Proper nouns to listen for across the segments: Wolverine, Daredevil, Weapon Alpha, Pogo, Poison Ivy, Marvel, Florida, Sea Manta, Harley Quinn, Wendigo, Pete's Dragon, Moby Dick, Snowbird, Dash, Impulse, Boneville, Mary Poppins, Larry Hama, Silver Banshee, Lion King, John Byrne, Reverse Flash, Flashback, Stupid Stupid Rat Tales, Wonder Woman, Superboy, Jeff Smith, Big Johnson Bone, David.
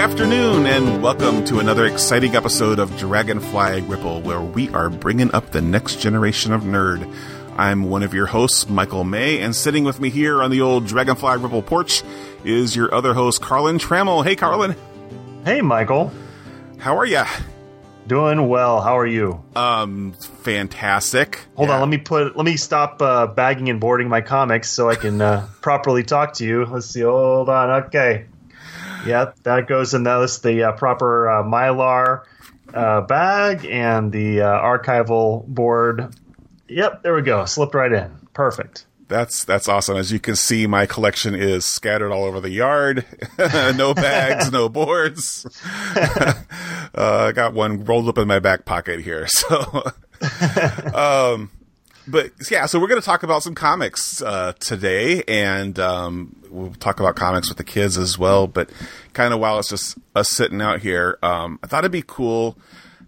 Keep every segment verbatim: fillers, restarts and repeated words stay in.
afternoon, and welcome to another exciting episode of Dragonfly Ripple, where we are bringing up the next generation of nerd. I'm one of your hosts, Michael May, and sitting with me here on the old Dragonfly Ripple porch is your other host, Carlin Trammell. Hey, Carlin. Hey, Michael. How are ya? Doing well. How are you? Um, fantastic. Hold yeah. on. Let me put. Let me stop uh, bagging and boarding my comics so I can uh, properly talk to you. Let's see. Hold on. Okay. Yeah, that goes in those the uh, proper uh, Mylar uh, bag and the uh, archival board. Yep, there we go. Slipped right in. Perfect. That's that's awesome. As you can see, my collection is scattered all over the yard. No bags, no boards. I uh, got one rolled up in my back pocket here. So, um, but yeah, so we're going to talk about some comics uh, today, and um, we'll talk about comics with the kids as well. But kind of while it's just us sitting out here, um, I thought it'd be cool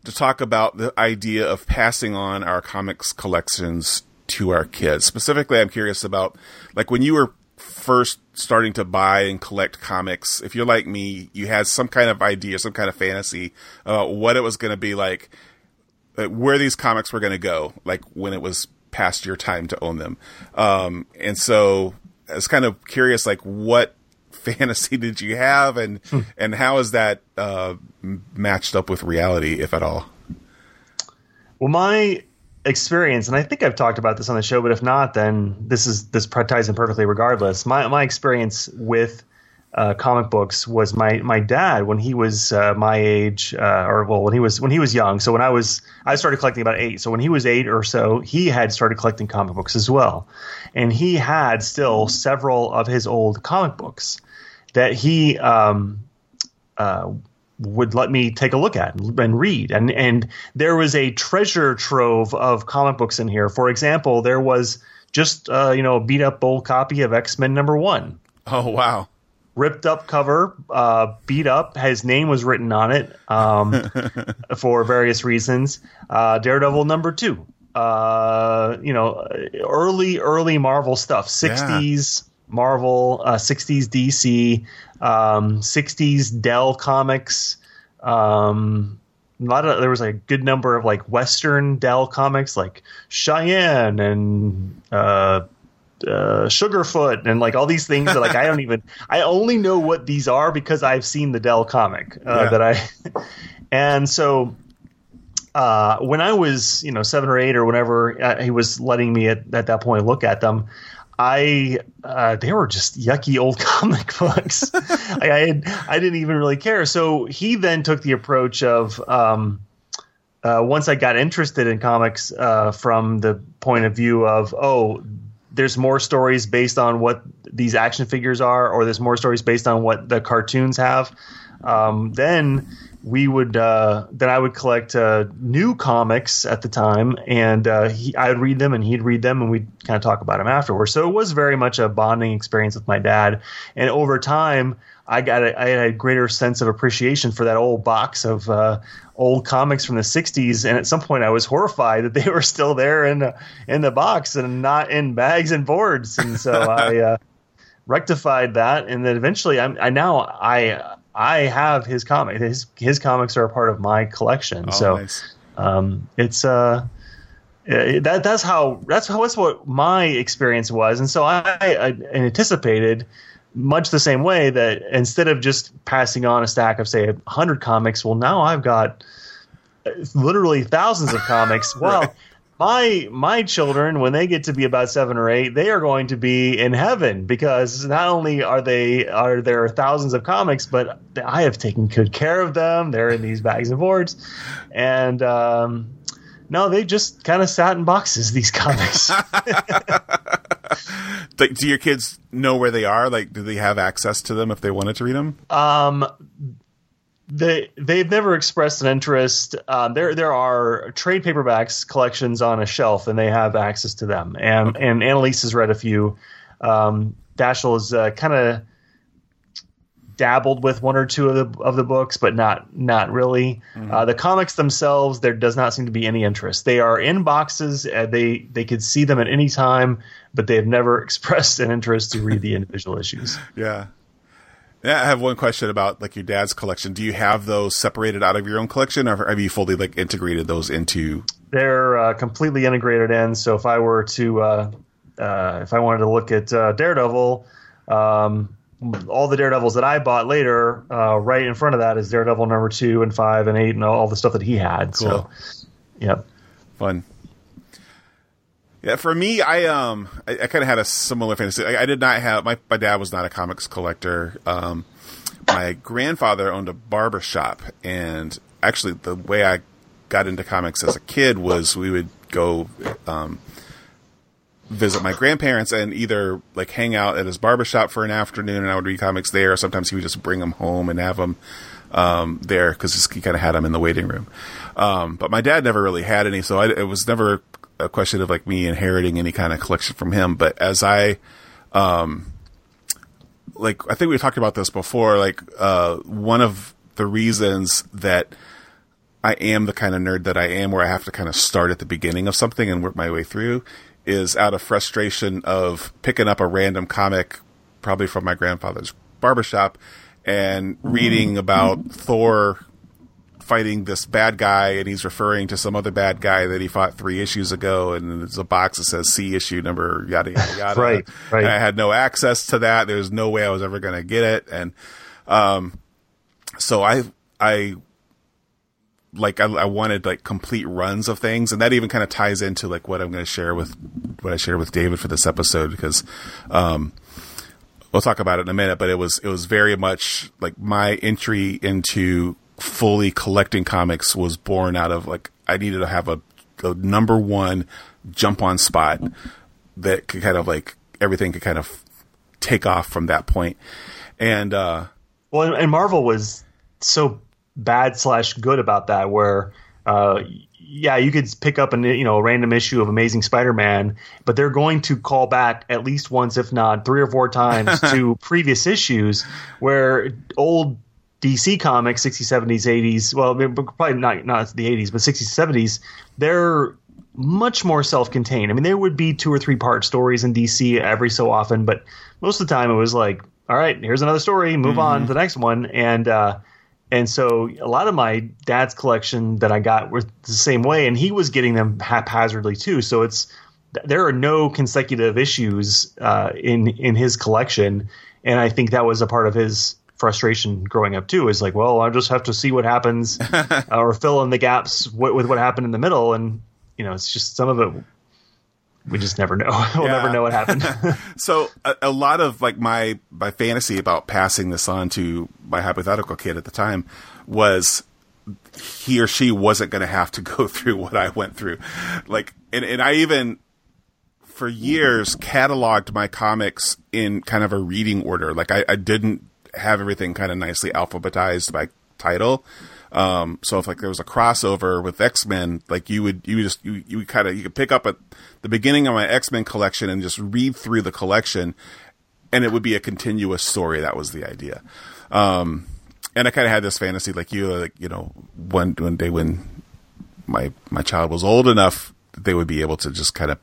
to talk about the idea of passing on our comics collections to our kids. Specifically, I'm curious about, like, when you were first starting to buy and collect comics, if you're like me, you had some kind of idea, some kind of fantasy about what it was going to be like, where these comics were going to go, like when it was past your time to own them. Um, and so I was kind of curious, like, what fantasy did you have, and and how is that uh, matched up with reality, if at all? Well, my experience, and I think I've talked about this on the show, but if not, then this is this ties in perfectly regardless. My my experience with uh, comic books was my my dad when he was uh, my age, uh, or well, when he was when he was young. So when I was I started collecting about eight. So when he was eight or so, he had started collecting comic books as well, and he had still several of his old comic books that he um, uh, would let me take a look at and read. And and there was a treasure trove of comic books in here. For example, there was just, uh, you know, a beat up old copy of X-Men number one. Oh, wow. Ripped up cover, uh, beat up. His name was written on it um, for various reasons. Uh, Daredevil number two. Uh, you know, early, early Marvel stuff. sixties. Yeah. Marvel, uh, sixties D C, um, sixties Dell comics. Um, a lot of there was a good number of like Western Dell comics, like Cheyenne and uh, uh, Sugarfoot, and like all these things that like I don't even. I only know what these are because I've seen the Dell comic uh, yeah. that I, and so. Uh, when I was, you know, seven or eight or whenever uh, he was letting me at, at that point look at them, I uh, they were just yucky old comic books. I, I, had, I didn't even really care. So he then took the approach of um, uh, once I got interested in comics uh, from the point of view of, oh, there's more stories based on what these action figures are, or there's more stories based on what the cartoons have. Um, then we would uh, then I would collect uh, new comics at the time, and uh, he, I would read them and he'd read them, and we'd kind of talk about them afterwards. So it was very much a bonding experience with my dad. And over time, I got a, I had a greater sense of appreciation for that old box of uh, old comics from the sixties. And at some point, I was horrified that they were still there in the, in the box and not in bags and boards. And so I uh, rectified that, and then eventually, I'm, I now I. I have his comic. His his comics are a part of my collection. Oh, so nice. um, it's uh it, that that's how that's how that's what my experience was. And so I, I anticipated much the same way that instead of just passing on a stack of say a hundred comics, well now I've got literally thousands of comics. Well. Right. My my children, when they get to be about seven or eight, they are going to be in heaven because not only are they are there thousands of comics, but I have taken good care of them. They're in these bags and boards, and um, no, they just kind of sat in boxes. These comics. Like, do your kids know where they are? Like, do they have access to them if they wanted to read them? Um. They they've never expressed an interest. Uh, there there are trade paperbacks collections on a shelf, and they have access to them. And and Annalise has read a few. Um, Dashiell has uh, kind of dabbled with one or two of the of the books, but not not really. Mm-hmm. Uh, the comics themselves, there does not seem to be any interest. They are in boxes. Uh, they they could see them at any time, but they have never expressed an interest to read the individual issues. Yeah. Yeah, I have one question about like your dad's collection. Do you have those separated out of your own collection, or have you fully like integrated those into? They're uh, completely integrated in. So if I were to, uh, uh, if I wanted to look at uh, Daredevil, um, all the Daredevils that I bought later, uh, right in front of that is Daredevil number two and five and eight and all the stuff that he had. Cool. So, yeah, fun. Yeah, for me, I um, I, I kind of had a similar fantasy. I, I did not have my my dad was not a comics collector. Um, my grandfather owned a barber shop, and actually, the way I got into comics as a kid was we would go um, visit my grandparents and either like hang out at his barber shop for an afternoon, and I would read comics there. Sometimes he would just bring them home and have them um, there because he kind of had them in the waiting room. Um, but my dad never really had any, so I, it was never a question of like me inheriting any kind of collection from him. But as I, um, like, I think we talked about this before, like, uh, one of the reasons that I am the kind of nerd that I am, where I have to kind of start at the beginning of something and work my way through, is out of frustration of picking up a random comic, probably from my grandfather's barbershop, and reading about mm-hmm. Thor fighting this bad guy, and he's referring to some other bad guy that he fought three issues ago, and there's a box that says C issue number yada yada yada. right, right. And I had no access to that. There's no way I was ever going to get it, and um, so I I like I, I wanted like complete runs of things, and that even kind of ties into like what I'm going to share with what I shared with David for this episode, because um, we'll talk about it in a minute. But it was it was very much like my entry into fully collecting comics was born out of like I needed to have a, a number one jump on spot that could kind of like everything could kind of take off from that point. And uh well and Marvel was so bad slash good about that, where uh yeah you could pick up an you know a random issue of Amazing Spider-Man, but they're going to call back at least once, if not three or four times, to previous issues, where old D C comics, sixties, seventies, eighties, well, probably not not the eighties, but sixties, seventies, they're much more self-contained. I mean, there would be two or three part stories in D C every so often, but most of the time it was like, all right, here's another story, move mm-hmm. on to the next one. And uh, and so a lot of my dad's collection that I got were the same way, and he was getting them haphazardly too. So it's there are no consecutive issues uh, in in his collection, and I think that was a part of his frustration growing up too, is like, well, I just have to see what happens uh, or fill in the gaps w- with what happened in the middle. And, you know, it's just some of it, we just never know. We'll yeah. never know what happened. So a, a lot of like my, my fantasy about passing this on to my hypothetical kid at the time was he or she wasn't going to have to go through what I went through. Like, and, and I even, for years, cataloged my comics in kind of a reading order. Like I, I didn't have everything kind of nicely alphabetized by title. Um, so if like there was a crossover with X-Men, like you would, you would just, you, you kind of, you could pick up at the beginning of my X-Men collection and just read through the collection, and it would be a continuous story. That was the idea. Um, and I kind of had this fantasy like you, like, you know, one, one day when my, my child was old enough, they would be able to just kind of,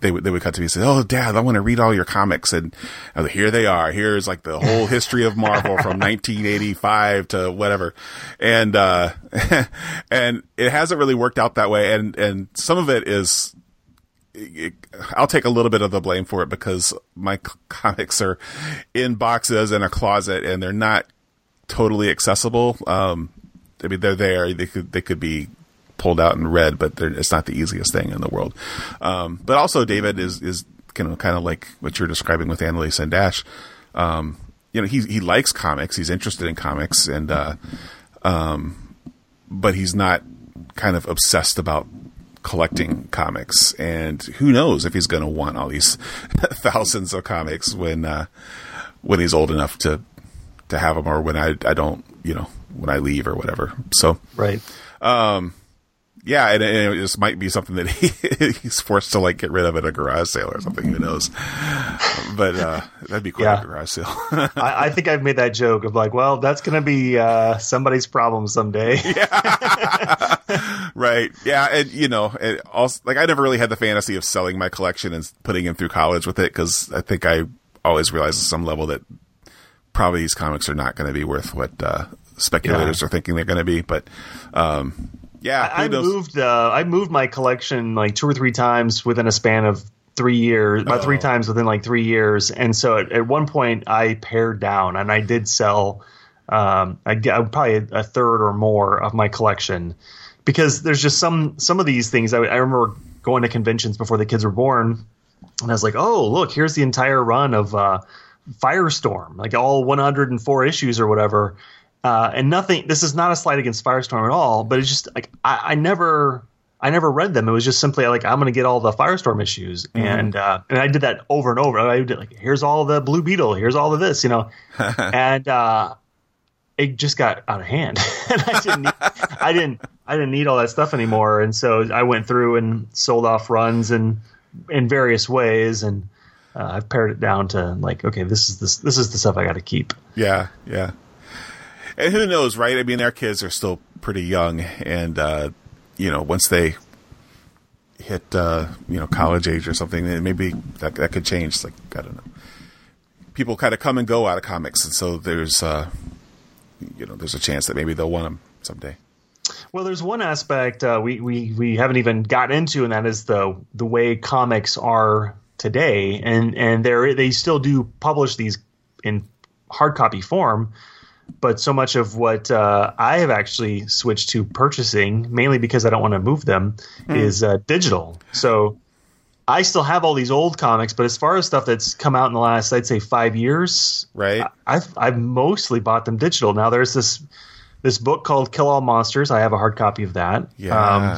They would they would cut to me and say, "Oh, Dad, I want to read all your comics." And I was like, here they are. Here's like the whole history of Marvel from nineteen eighty-five to whatever. And uh, and it hasn't really worked out that way. And and some of it is, it, I'll take a little bit of the blame for it, because my c- comics are in boxes in a closet and they're not totally accessible. Um, I mean, they're there. They could they could be pulled out and read, but it's not the easiest thing in the world. Um, but also, David is, is kind of, kind of like what you're describing with Annalise and Dash. Um, you know, he, he likes comics. He's interested in comics, and, uh, um, but he's not kind of obsessed about collecting comics, and who knows if he's going to want all these thousands of comics when, uh, when he's old enough to, to have them, or when I, I don't, you know, when I leave or whatever. So, right. Um, Yeah, and, and it just might be something that he, he's forced to like get rid of at a garage sale or something. Who knows? But uh, that'd be quite yeah. a garage sale. I, I think I've made that joke of like, well, that's going to be uh, somebody's problem someday. Yeah. Right. Yeah, and you know, it also, like I never really had the fantasy of selling my collection and putting him through college with it, because I think I always realized at some level that probably these comics are not going to be worth what uh, speculators yeah. are thinking they're going to be. But um, yeah, I, I moved. Uh, I moved my collection like two or three times within a span of three years, about oh. three times within like three years. And so at, at one point I pared down and I did sell um, I, I probably a third or more of my collection because there's just some some of these things. I, I remember going to conventions before the kids were born. And I was like, oh, look, here's the entire run of uh, Firestorm, like all one hundred four issues or whatever. Uh, and nothing. This is not a slight against Firestorm at all, but it's just like I, I never I never read them. It was just simply like, I'm going to get all the Firestorm issues. Mm-hmm. And uh, and I did that over and over. I did like, here's all the Blue Beetle. Here's all of this, you know. and uh, it just got out of hand. and I didn't need, I didn't I didn't need all that stuff anymore. And so I went through and sold off runs and in various ways, and uh, I've pared it down to like, okay, this is this this is the stuff I got to keep. Yeah, yeah. And who knows, right? I mean, our kids are still pretty young, and uh, you know, once they hit uh, you know, college age or something, maybe that that could change. It's like, I don't know, people kind of come and go out of comics, and so there's uh, you know, there's a chance that maybe they'll want them someday. Well, there's one aspect uh, we, we, we haven't even got into, and that is the the way comics are today. And and they they still do publish these in hard copy form, but so much of what uh, I have actually switched to purchasing, mainly because I don't want to move them, mm. is uh, digital. So I still have all these old comics, but as far as stuff that's come out in the last, I'd say five years, right? I, I've I've mostly bought them digital. Now there's this. This book called Kill All Monsters. I have a hard copy of that. Yeah.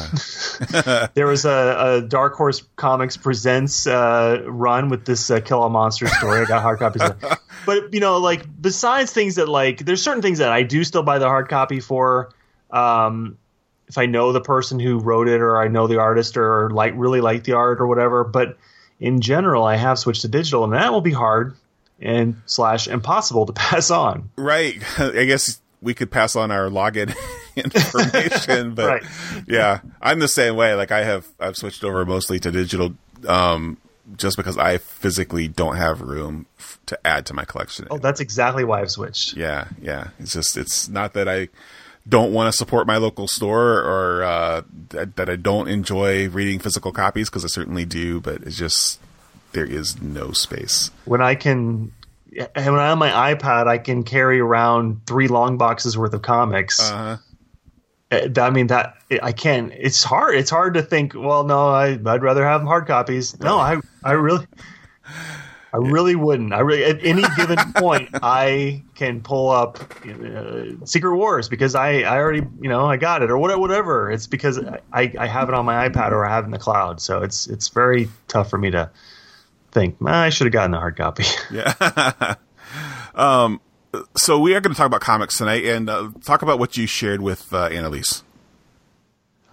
Um, there was a, a Dark Horse Comics Presents uh, run with this uh, Kill All Monsters story. I got hard copies of that. But, you know, like, besides things that, like, there's certain things that I do still buy the hard copy for. Um, if I know the person who wrote it, or I know the artist, or like really like the art or whatever. But in general, I have switched to digital, and that will be hard and slash impossible to pass on. Right. I guess we could pass on our login information, but right. yeah, I'm the same way. Like I have, I've switched over mostly to digital, um, just because I physically don't have room f- to add to my collection. Oh, anymore. That's exactly why I've switched. Yeah. Yeah. It's just, it's not that I don't want to support my local store, or, uh, that, that I don't enjoy reading physical copies, 'cause I certainly do, but it's just, there is no space. When I can, And when I'm on my iPad, I can carry around three long boxes worth of comics. Uh-huh. I mean, that I can't. It's hard. It's hard to think, well, no, I, I'd rather have hard copies. No, I, I really, I really wouldn't. I really, at any given point, I can pull up uh, Secret Wars because I, I already, you know, I got it, or whatever. It's because I, I have it on my iPad, or I have it in the cloud. So it's, it's very tough for me to think, ah, I should have gotten the hard copy. Yeah. um, so we are going to talk about comics tonight, and uh, talk about what you shared with uh, Annalise.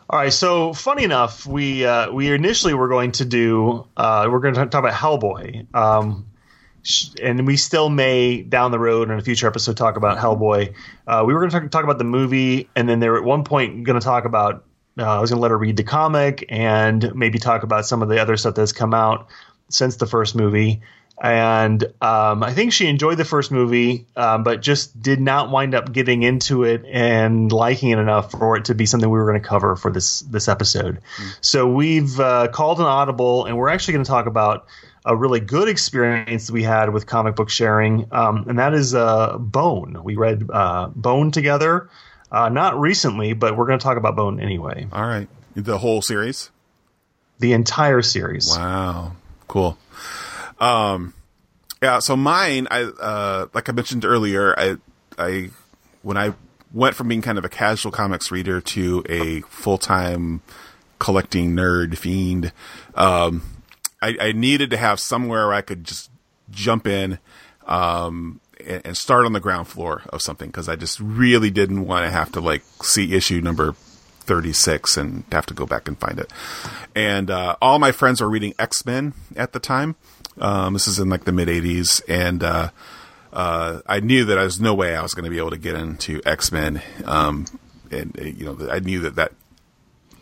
All right. So funny enough, we uh, we initially were going to do uh, we're going to talk about Hellboy, um, sh- and we still may down the road in a future episode talk about Hellboy. Uh, we were going to talk about the movie, and then they were at one point going to talk about uh, I was going to let her read the comic and maybe talk about some of the other stuff that's come out since the first movie. And um, I think she enjoyed the first movie, um, but just did not wind up getting into it and liking it enough for it to be something we were going to cover for this this episode. Mm-hmm. So we've uh, called an audible, and we're actually going to talk about a really good experience that we had with comic book sharing, um, and that is uh, Bone. We read uh, Bone together, uh, not recently, but we're going to talk about Bone anyway. All right. The whole series? The entire series. Wow. Cool. Um, yeah. So mine, I, uh, like I mentioned earlier, I, I, when I went from being kind of a casual comics reader to a full-time collecting nerd fiend, um, I, I needed to have somewhere where I could just jump in, um, and, and start on the ground floor of something. 'Cause I just really didn't want to have to like see issue number thirty-six and have to go back and find it. And uh, all my friends were reading X-Men at the time. Um, this is in like the mid eighties. And uh, uh, I knew that there was no way I was going to be able to get into X-Men. Um, and, you know, I knew that that,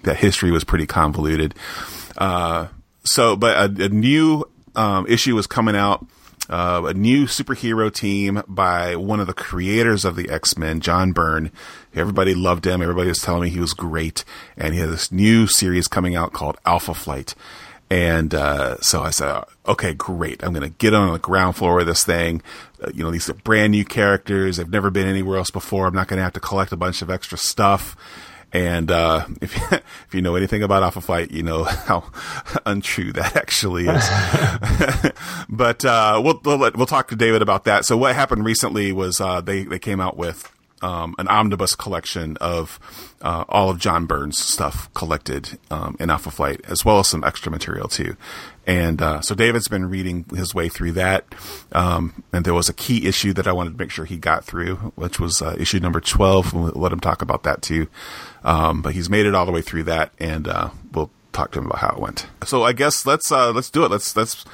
that history was pretty convoluted. Uh, so, but a, a new um, issue was coming out uh, a new superhero team by one of the creators of the X-Men, John Byrne. Everybody loved him. Everybody was telling me he was great. And he has this new series coming out called Alpha Flight. And uh, so I said, okay, great. I'm going to get on the ground floor of this thing. Uh, you know, these are brand new characters. They've never been anywhere else before. I'm not going to have to collect a bunch of extra stuff. And uh, if if you know anything about Alpha Flight, you know how untrue that actually is. But uh, we'll we'll, let, we'll talk to David about that. So what happened recently was uh, they they came out with um, an omnibus collection of uh, all of John Byrne's stuff collected um, in Alpha Flight, as well as some extra material too. And uh, so David's been reading his way through that. Um, and there was a key issue that I wanted to make sure he got through, which was uh, issue number twelve. We'll let him talk about that too. Um, but he's made it all the way through that, and uh, we'll talk to him about how it went. So I guess let's uh, let's do it. Let's let's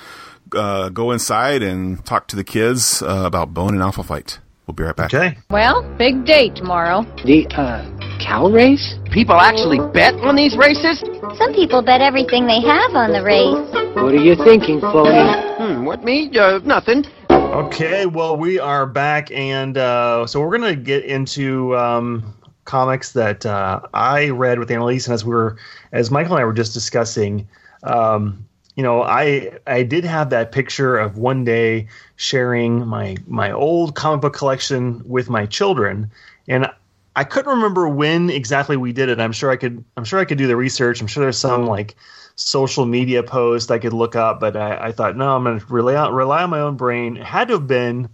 uh, go inside and talk to the kids uh, about Bone and Alpha Flight. We'll be right back. Okay. Well, big day tomorrow. The uh, cow race? People actually bet on these races? Some people bet everything they have on the race. What are you thinking, Phony? Hmm, what, me? Uh, nothing. Okay, well, we are back, and uh, so we're going to get into um, comics that uh, I read with Annalise, and as we were, as Michael and I were just discussing, um, you know, I I did have that picture of one day sharing my my old comic book collection with my children, and I couldn't remember when exactly we did it. I'm sure I could I'm sure I could do the research. I'm sure there's some like social media post I could look up, but I, I thought no, I'm going to rely rely on my own brain. It had to have been,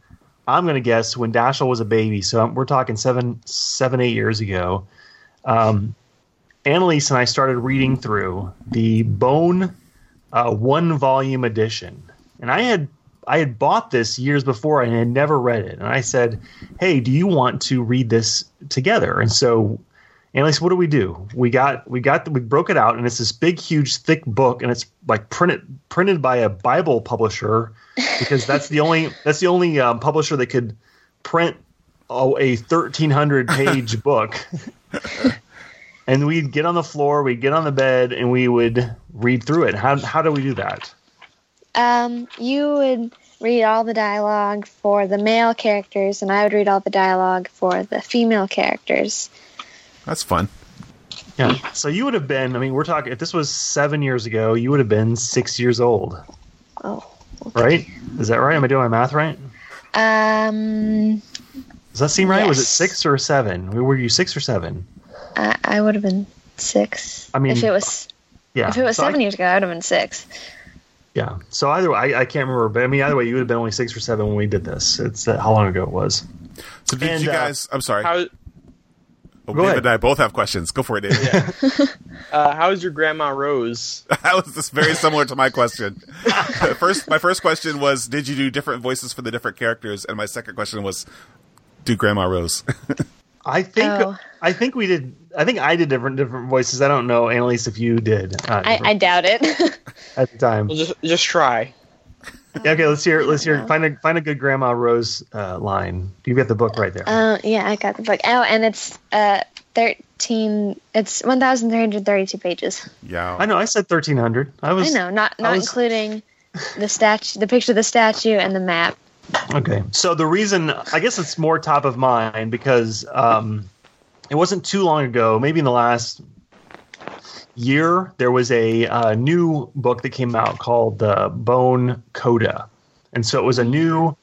I'm going to guess, when Dashiell was a baby. So we're talking seven seven eight years ago. Um, Annalise and I started reading through the Bone Uh, one volume edition, and I had I had bought this years before and had never read it. And I said, "Hey, do you want to read this together?" And so, Annalise, what do we do? We got we got we broke it out, and it's this big, huge, thick book, and it's like printed printed by a Bible publisher because that's the only that's the only um, publisher that could print oh, a thirteen hundred page book. And we'd get on the floor, we'd get on the bed, and we would read through it. How how do we do that? Um, you would read all the dialogue for the male characters, and I would read all the dialogue for the female characters. That's fun. Yeah. So you would have been, I mean, we're talking, if this was seven years ago, you would have been six years old. Oh. Okay. Right? Is that right? Am I doing my math right? Um. Does that seem right? Yes. Was it six or seven? Were you six or seven? I would have been six. I mean, if it was, yeah. If it was so seven I, years ago, I would have been six. Yeah. So either way, I, I can't remember, but I mean, either way, you would have been only six or seven when we did this. It's uh, how long ago it was. So did and, you guys? Uh, I'm sorry. How, oh, David ahead. And I both have questions. Go for it, David. Yeah. uh, how is your grandma Rose? That was just very similar to my question. First, my first question was, did you do different voices for the different characters? And my second question was, do Grandma Rose? I think oh. I think we did. I think I did different different voices. I don't know, Annalise, if you did. Uh, I, I doubt it. At the time, well, just just try. Yeah, okay, let's hear. Let's hear. Know. Find a find a good Grandma Rose uh, line. You got the book right there. Oh uh, yeah, I got the book. Oh, and it's uh thirteen. It's one thousand three hundred thirty-two pages. Yeah, I know. I said thirteen hundred. I was. I know, not not was... including the statue, the picture of the statue, and the map. Okay, so the reason, I guess it's more top of mind because um, it wasn't too long ago, maybe in the last year, there was a uh, new book that came out called the uh, Bone Coda, and so it was a new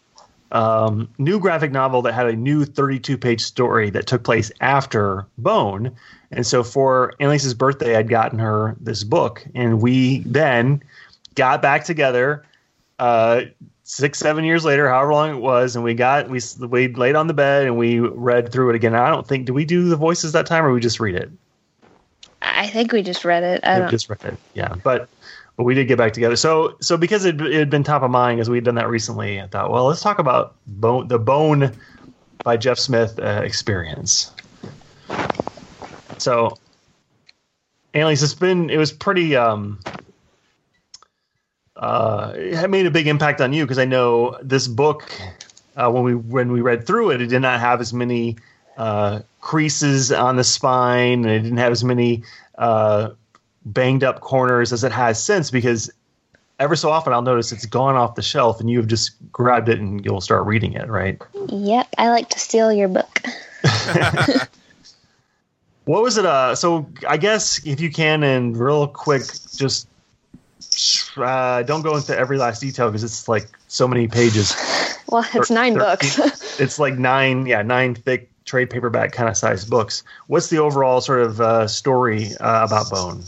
um, new graphic novel that had a new thirty-two page story that took place after Bone, and so for Annalise's birthday, I'd gotten her this book, and we then got back together. Uh, Six, seven years later, however long it was, and we got we we laid on the bed and we read through it again. I don't think, do we do the voices that time, or we just read it? I think we just read it. I we don't... just read it. Yeah, but, but we did get back together. So so because it it had been top of mind because we had done that recently, I thought, well, let's talk about Bone, the Bone by Jeff Smith uh, experience. So, Annalise, it's been it was pretty. Um, Uh, it made a big impact on you because I know this book, uh, when we when we read through it, it did not have as many uh, creases on the spine, and it didn't have as many uh, banged up corners as it has since because ever so often I'll notice it's gone off the shelf and you've just grabbed it and you'll start reading it, right? Yep. I like to steal your book. What was it? Uh, so I guess if you can, and real quick, just uh, don't go into every last detail because it's like so many pages. Well, it's thir- nine thirteen books. It's like nine, yeah, nine thick trade paperback kind of size books. What's the overall sort of uh, story uh, about Bone?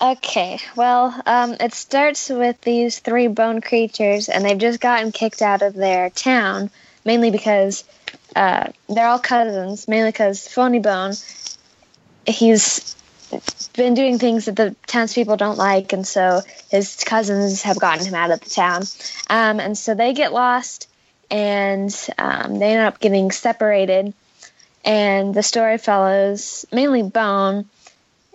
Okay, well, um, it starts with these three bone creatures, and they've just gotten kicked out of their town, mainly because uh, they're all cousins, mainly because Phony Bone, he's been doing things that the townspeople don't like, and so his cousins have gotten him out of the town. Um, and so they get lost, and um, they end up getting separated, and the story follows mainly Bone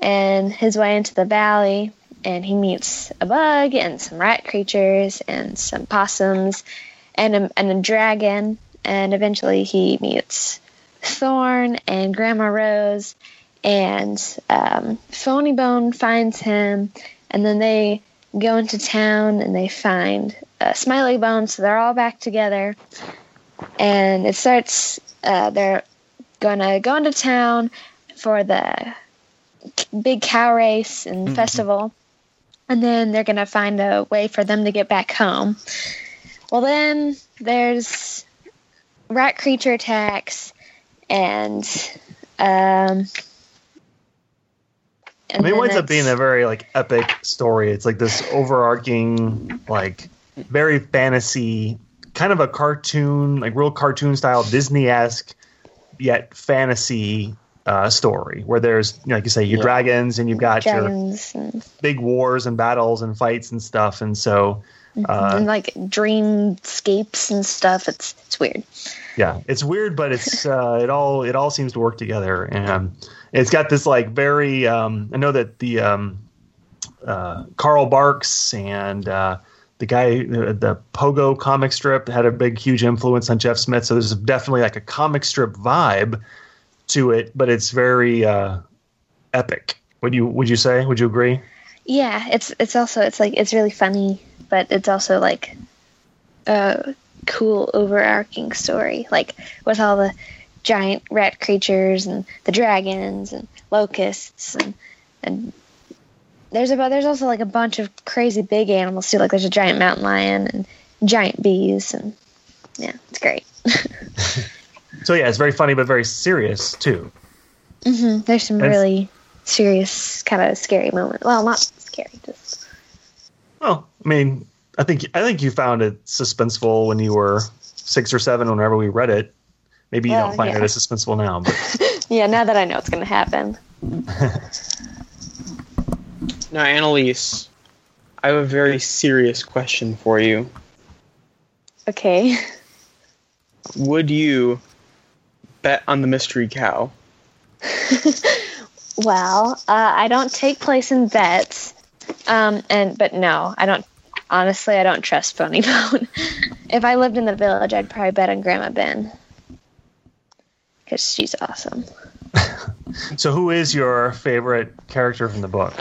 and his way into the valley, and he meets a bug and some rat creatures and some possums and a, and a dragon, and eventually he meets Thorn and Grandma Rose, and um, Phony Bone finds him, and then they go into town and they find uh, Smiley Bone, so they're all back together, and it starts, uh, they're going to go into town for the big cow race and mm-hmm. festival, and then they're gonna find a way for them to get back home. Well, then there's rat creature attacks, and um and I mean, it winds up being a very like epic story. It's like this overarching, like very fantasy, kind of a cartoon, like real cartoon style, Disney-esque yet fantasy Uh, story where there's, you know, like you say, your yeah. dragons, and you've got dragons, your and big wars and battles and fights and stuff, and so uh, and like dreamscapes and stuff. It's it's weird. Yeah, it's weird, but it's uh, it all it all seems to work together, and it's got this like very. Um, I know that the um, uh, Carl Barks and uh, the guy the, the Pogo comic strip had a big huge influence on Jeff Smith, so there's definitely like a comic strip vibe to it, but it's very uh, epic. Would you would you say? Would you agree? Yeah, it's it's also it's like it's really funny, but it's also like a cool overarching story, like with all the giant rat creatures and the dragons and locusts and and there's a there's also like a bunch of crazy big animals too. Like there's a giant mountain lion and giant bees, and yeah, it's great. So yeah, it's very funny but very serious too. Mm-hmm. There's some and really serious, kind of scary moment. Well, not scary, just. Well, I mean, I think I think you found it suspenseful when you were six or seven. Whenever we read it, maybe you oh, don't find yeah. it as suspenseful now. But. Yeah, now that I know it's going to happen. Now, Annalise, I have a very serious question for you. Okay. Would you bet on the mystery cow? Well, uh, I don't take place in bets, um, and but no, I don't. Honestly, I don't trust Phony Bone. If I lived in the village, I'd probably bet on Grandma Ben because she's awesome. So, who is your favorite character from the book?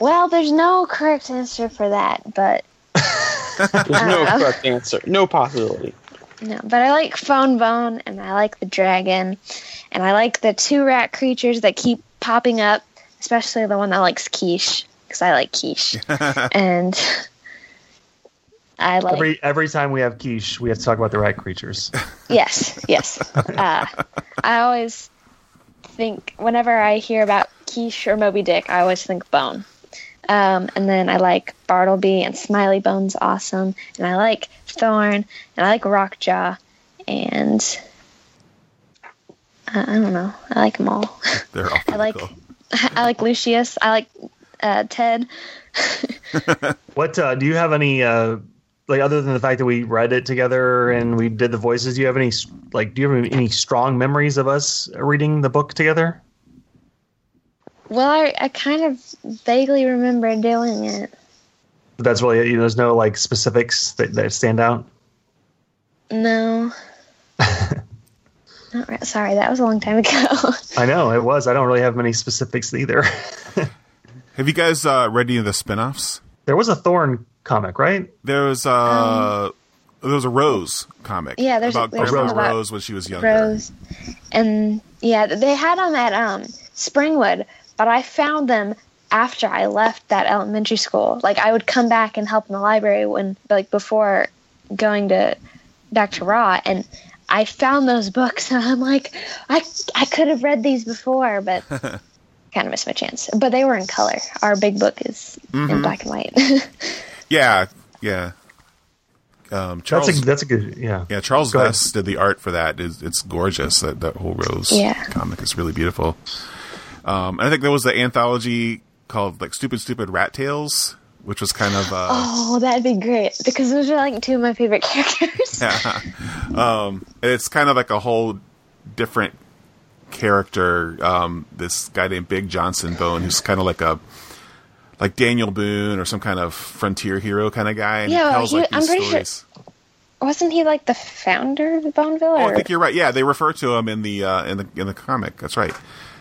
Well, there's no correct answer for that, but there's no know. correct answer. No possibility. No, but I like Phone Bone, and I like the dragon, and I like the two rat creatures that keep popping up, especially the one that likes Quiche, because I like Quiche. And I like... Every, every time we have Quiche, we have to talk about the rat creatures. Yes, yes. Uh, I always think, whenever I hear about Quiche or Moby Dick, I always think Bone. Um, and then I like Bartleby, and Smiley Bone's awesome, and I like Thorn, and I like Rockjaw, and uh, I don't know, I like them all. They're all I like cool. I like Lucius, I like uh, Ted. What uh, do you have any uh, like other than the fact that we read it together and we did the voices? Do you have any like do you have any strong memories of us reading the book together? Well, I, I kind of vaguely remember doing it. That's really it. You know, there's no like specifics that, that stand out. No. Not right. Sorry, that was a long time ago. I know it was. I don't really have many specifics either. Have you guys uh, read any of the spinoffs? There was a Thorn comic, right? There was uh, um, there was a Rose comic. Yeah, there's about a, there's Grandma about Rose when she was younger. Rose, and yeah, they had them at um, Springwood, but I found them after I left that elementary school. Like, I would come back and help in the library when, like, before going to Doctor Raw, and I found those books, and I'm like, I I could have read these before, but kind of missed my chance. But they were in color. Our big book is mm-hmm. in black and white. yeah, yeah. Um, Charles, that's a, that's a good. Yeah, yeah. Charles Vess did the art for that. It's, it's gorgeous. That that whole Rose yeah. comic is really beautiful. Um, and I think there was the anthology called like Stupid Stupid Rat Tales, which was kind of uh, oh, that'd be great, because those are like two of my favorite characters. yeah, um, it's kind of like a whole different character. Um, this guy named Big Johnson Bone, who's kind of like a like Daniel Boone or some kind of frontier hero kind of guy. And yeah, tells, he, like, I'm pretty stories. sure. Wasn't he like the founder of the Boneville? Oh, I think you're right. Yeah, they refer to him in the uh, in the in the comic. That's right.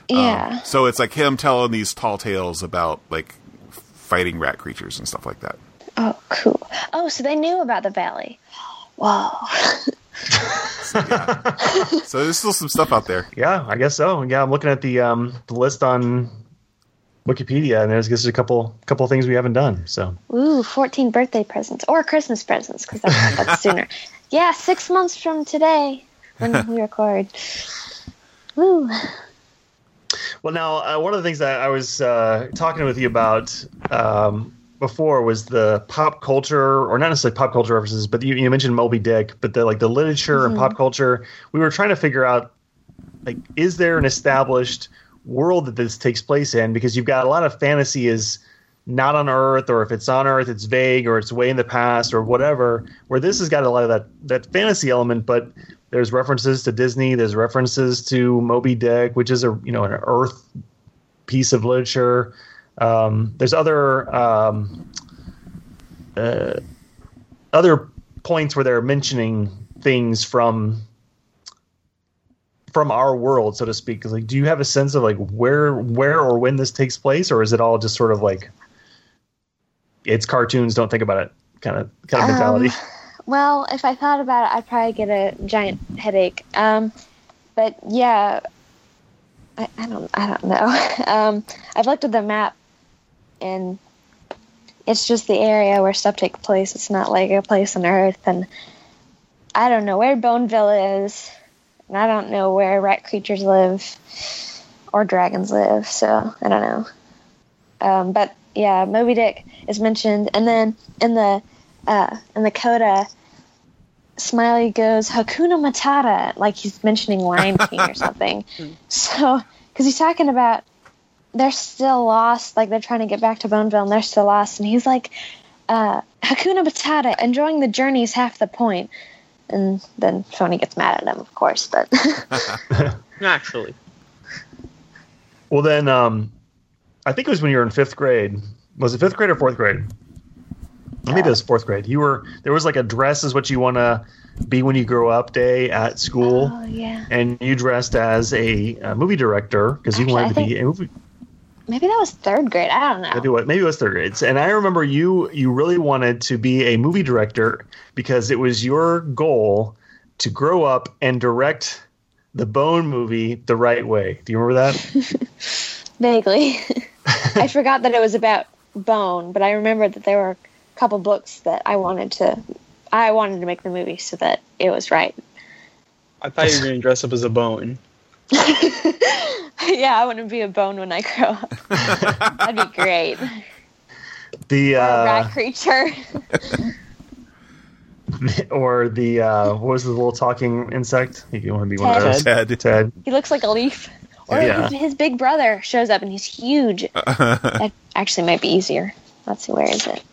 Yeah. Um, so it's like him telling these tall tales about like fighting rat creatures and stuff like that. Oh, cool. Oh, so they knew about the valley. Whoa. so, yeah. so there's still some stuff out there. Yeah, I guess so. Yeah, I'm looking at the um, the list on Wikipedia, and there's just a couple couple things we haven't done. So. Ooh, fourteen birthday presents or Christmas presents, because that's, that's sooner. Yeah, six months from today when we record. Woo. Well, now, uh, one of the things that I was uh, talking with you about um, before was the pop culture, or not necessarily pop culture references, but you, you mentioned Moby Dick, but the, like the literature mm-hmm. and pop culture. We were trying to figure out, like, is there an established world that this takes place in? Because you've got a lot of fantasy is not on Earth, or if it's on Earth, it's vague, or it's way in the past, or whatever, where this has got a lot of that, that fantasy element, but there's references to Disney. There's references to Moby Dick, which is a you know an Earth piece of literature. Um, there's other um, uh, other points where they're mentioning things from from our world, so to speak. Like, do you have a sense of like where where or when this takes place, or is it all just sort of like it's cartoons? Don't think about it. Kind of kind of um. mentality. Well, if I thought about it, I'd probably get a giant headache. Um, but yeah, I, I don't, I don't know. Um, I've looked at the map, and it's just the area where stuff takes place. It's not like a place on Earth, and I don't know where Boneville is, and I don't know where rat creatures live or dragons live. So I don't know. Um, but yeah, Moby Dick is mentioned, and then in the uh, in the coda. Smiley goes, Hakuna Matata, like he's mentioning Lion King or something. So, because he's talking about they're still lost, like they're trying to get back to Boneville and they're still lost. And he's like, uh, Hakuna Matata, enjoying the journey is half the point. And then Phony gets mad at him, of course, but. Naturally. Well, then, um, I think it was when you were in fifth grade. Was it fifth grade or fourth grade? Maybe it was fourth grade. You were there was like a dress is what you want to be when you grow up day at school. Oh yeah. And you dressed as a, a movie director because you wanted to be a movie. Maybe that was third grade. I don't know. Maybe what? Maybe it was third grade. And I remember you you really wanted to be a movie director because it was your goal to grow up and direct the Bone movie the right way. Do you remember that? Vaguely. I forgot that it was about Bone, but I remembered that there were couple books that I wanted to I wanted to make the movie so that it was right. I thought you were going to dress up as a bone. Yeah, I want to be a bone when I grow up. That'd be great. The uh, or a rat creature. Or the uh, what was the little talking insect? You want to be Ted. One of those? Ted. Ted. He looks like a leaf. Or yeah. his, his big brother shows up and he's huge. That actually might be easier. Let's see, where is it?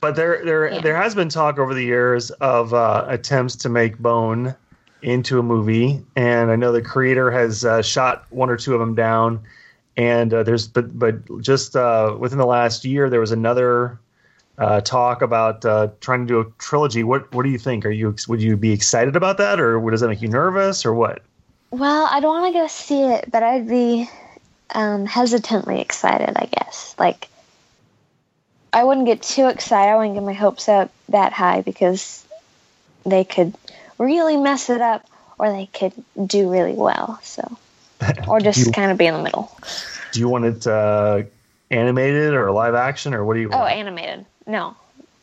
But there, there, yeah. there has been talk over the years of uh, attempts to make Bone into a movie, and I know the creator has uh, shot one or two of them down. And uh, there's, but, but just uh, within the last year, there was another uh, talk about uh, trying to do a trilogy. What, what do you think? Are you, would you be excited about that, or does that make you nervous, or what? Well, I don't want to go see it, but I'd be um, hesitantly excited, I guess. Like. I wouldn't get too excited. I wouldn't get my hopes up that high because they could really mess it up or they could do really well. So, or just kind of be in the middle. Do you want it uh, animated or live action or what do you want? Oh, animated. No,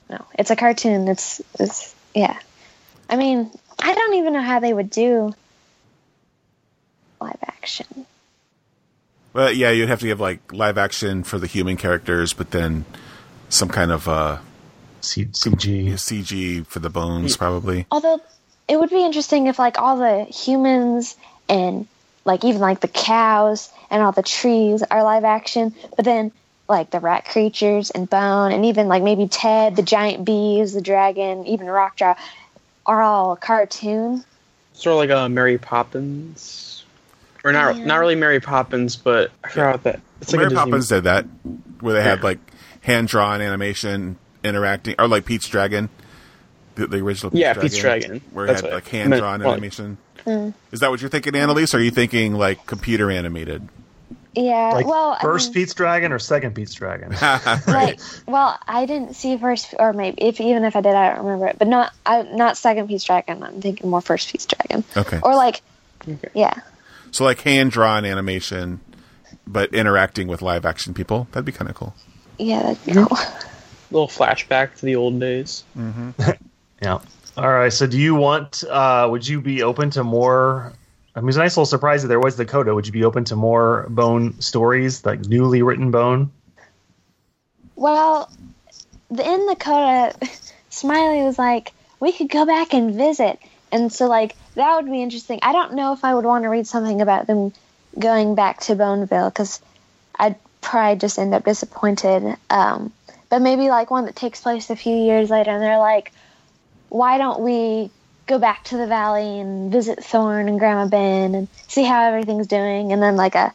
no. It's a cartoon. It's, it's yeah. I mean, I don't even know how they would do live action. Well, yeah, you'd have to give like live action for the human characters, but then some kind of uh, C G C G for the bones, probably. Although it would be interesting if like all the humans and like even like the cows and all the trees are live action, but then like the rat creatures and Bone and even like maybe Ted, the giant bees, the dragon, even Rockjaw are all cartoon. Sort of like a Mary Poppins. Or not, yeah. not really Mary Poppins, but I forgot about that. It's well, like Mary Poppins did that, where they had like hand-drawn animation interacting, or like Pete's Dragon, the, the original. Pete's yeah, Dragon, Pete's Dragon, where it had like hand-drawn animation. Mm. Is that what you're thinking, Annalise? Or are you thinking like computer animated? Yeah, like, well, first I mean, Pete's Dragon or second Pete's Dragon? Right. Like, well, I didn't see first, or maybe if even if I did, I don't remember it. But not, I, not second Pete's Dragon. I'm thinking more first Pete's Dragon. Okay. Or like, okay. yeah. So, like, hand-drawn animation, but interacting with live-action people. That'd be kind of cool. Yeah, that'd be cool. A little flashback to the old days. Mm-hmm. Yeah. All right, so do you want... Uh, would you be open to more... I mean, it was a nice little surprise that there was the coda. Would you be open to more Bone stories, like newly written Bone? Well, in the coda, Smiley was like, we could go back and visit. And so, like, that would be interesting. I don't know if I would want to read something about them going back to Boneville because I'd probably just end up disappointed. Um, but maybe like one that takes place a few years later and they're like, why don't we go back to the valley and visit Thorn and Grandma Ben and see how everything's doing? And then like a,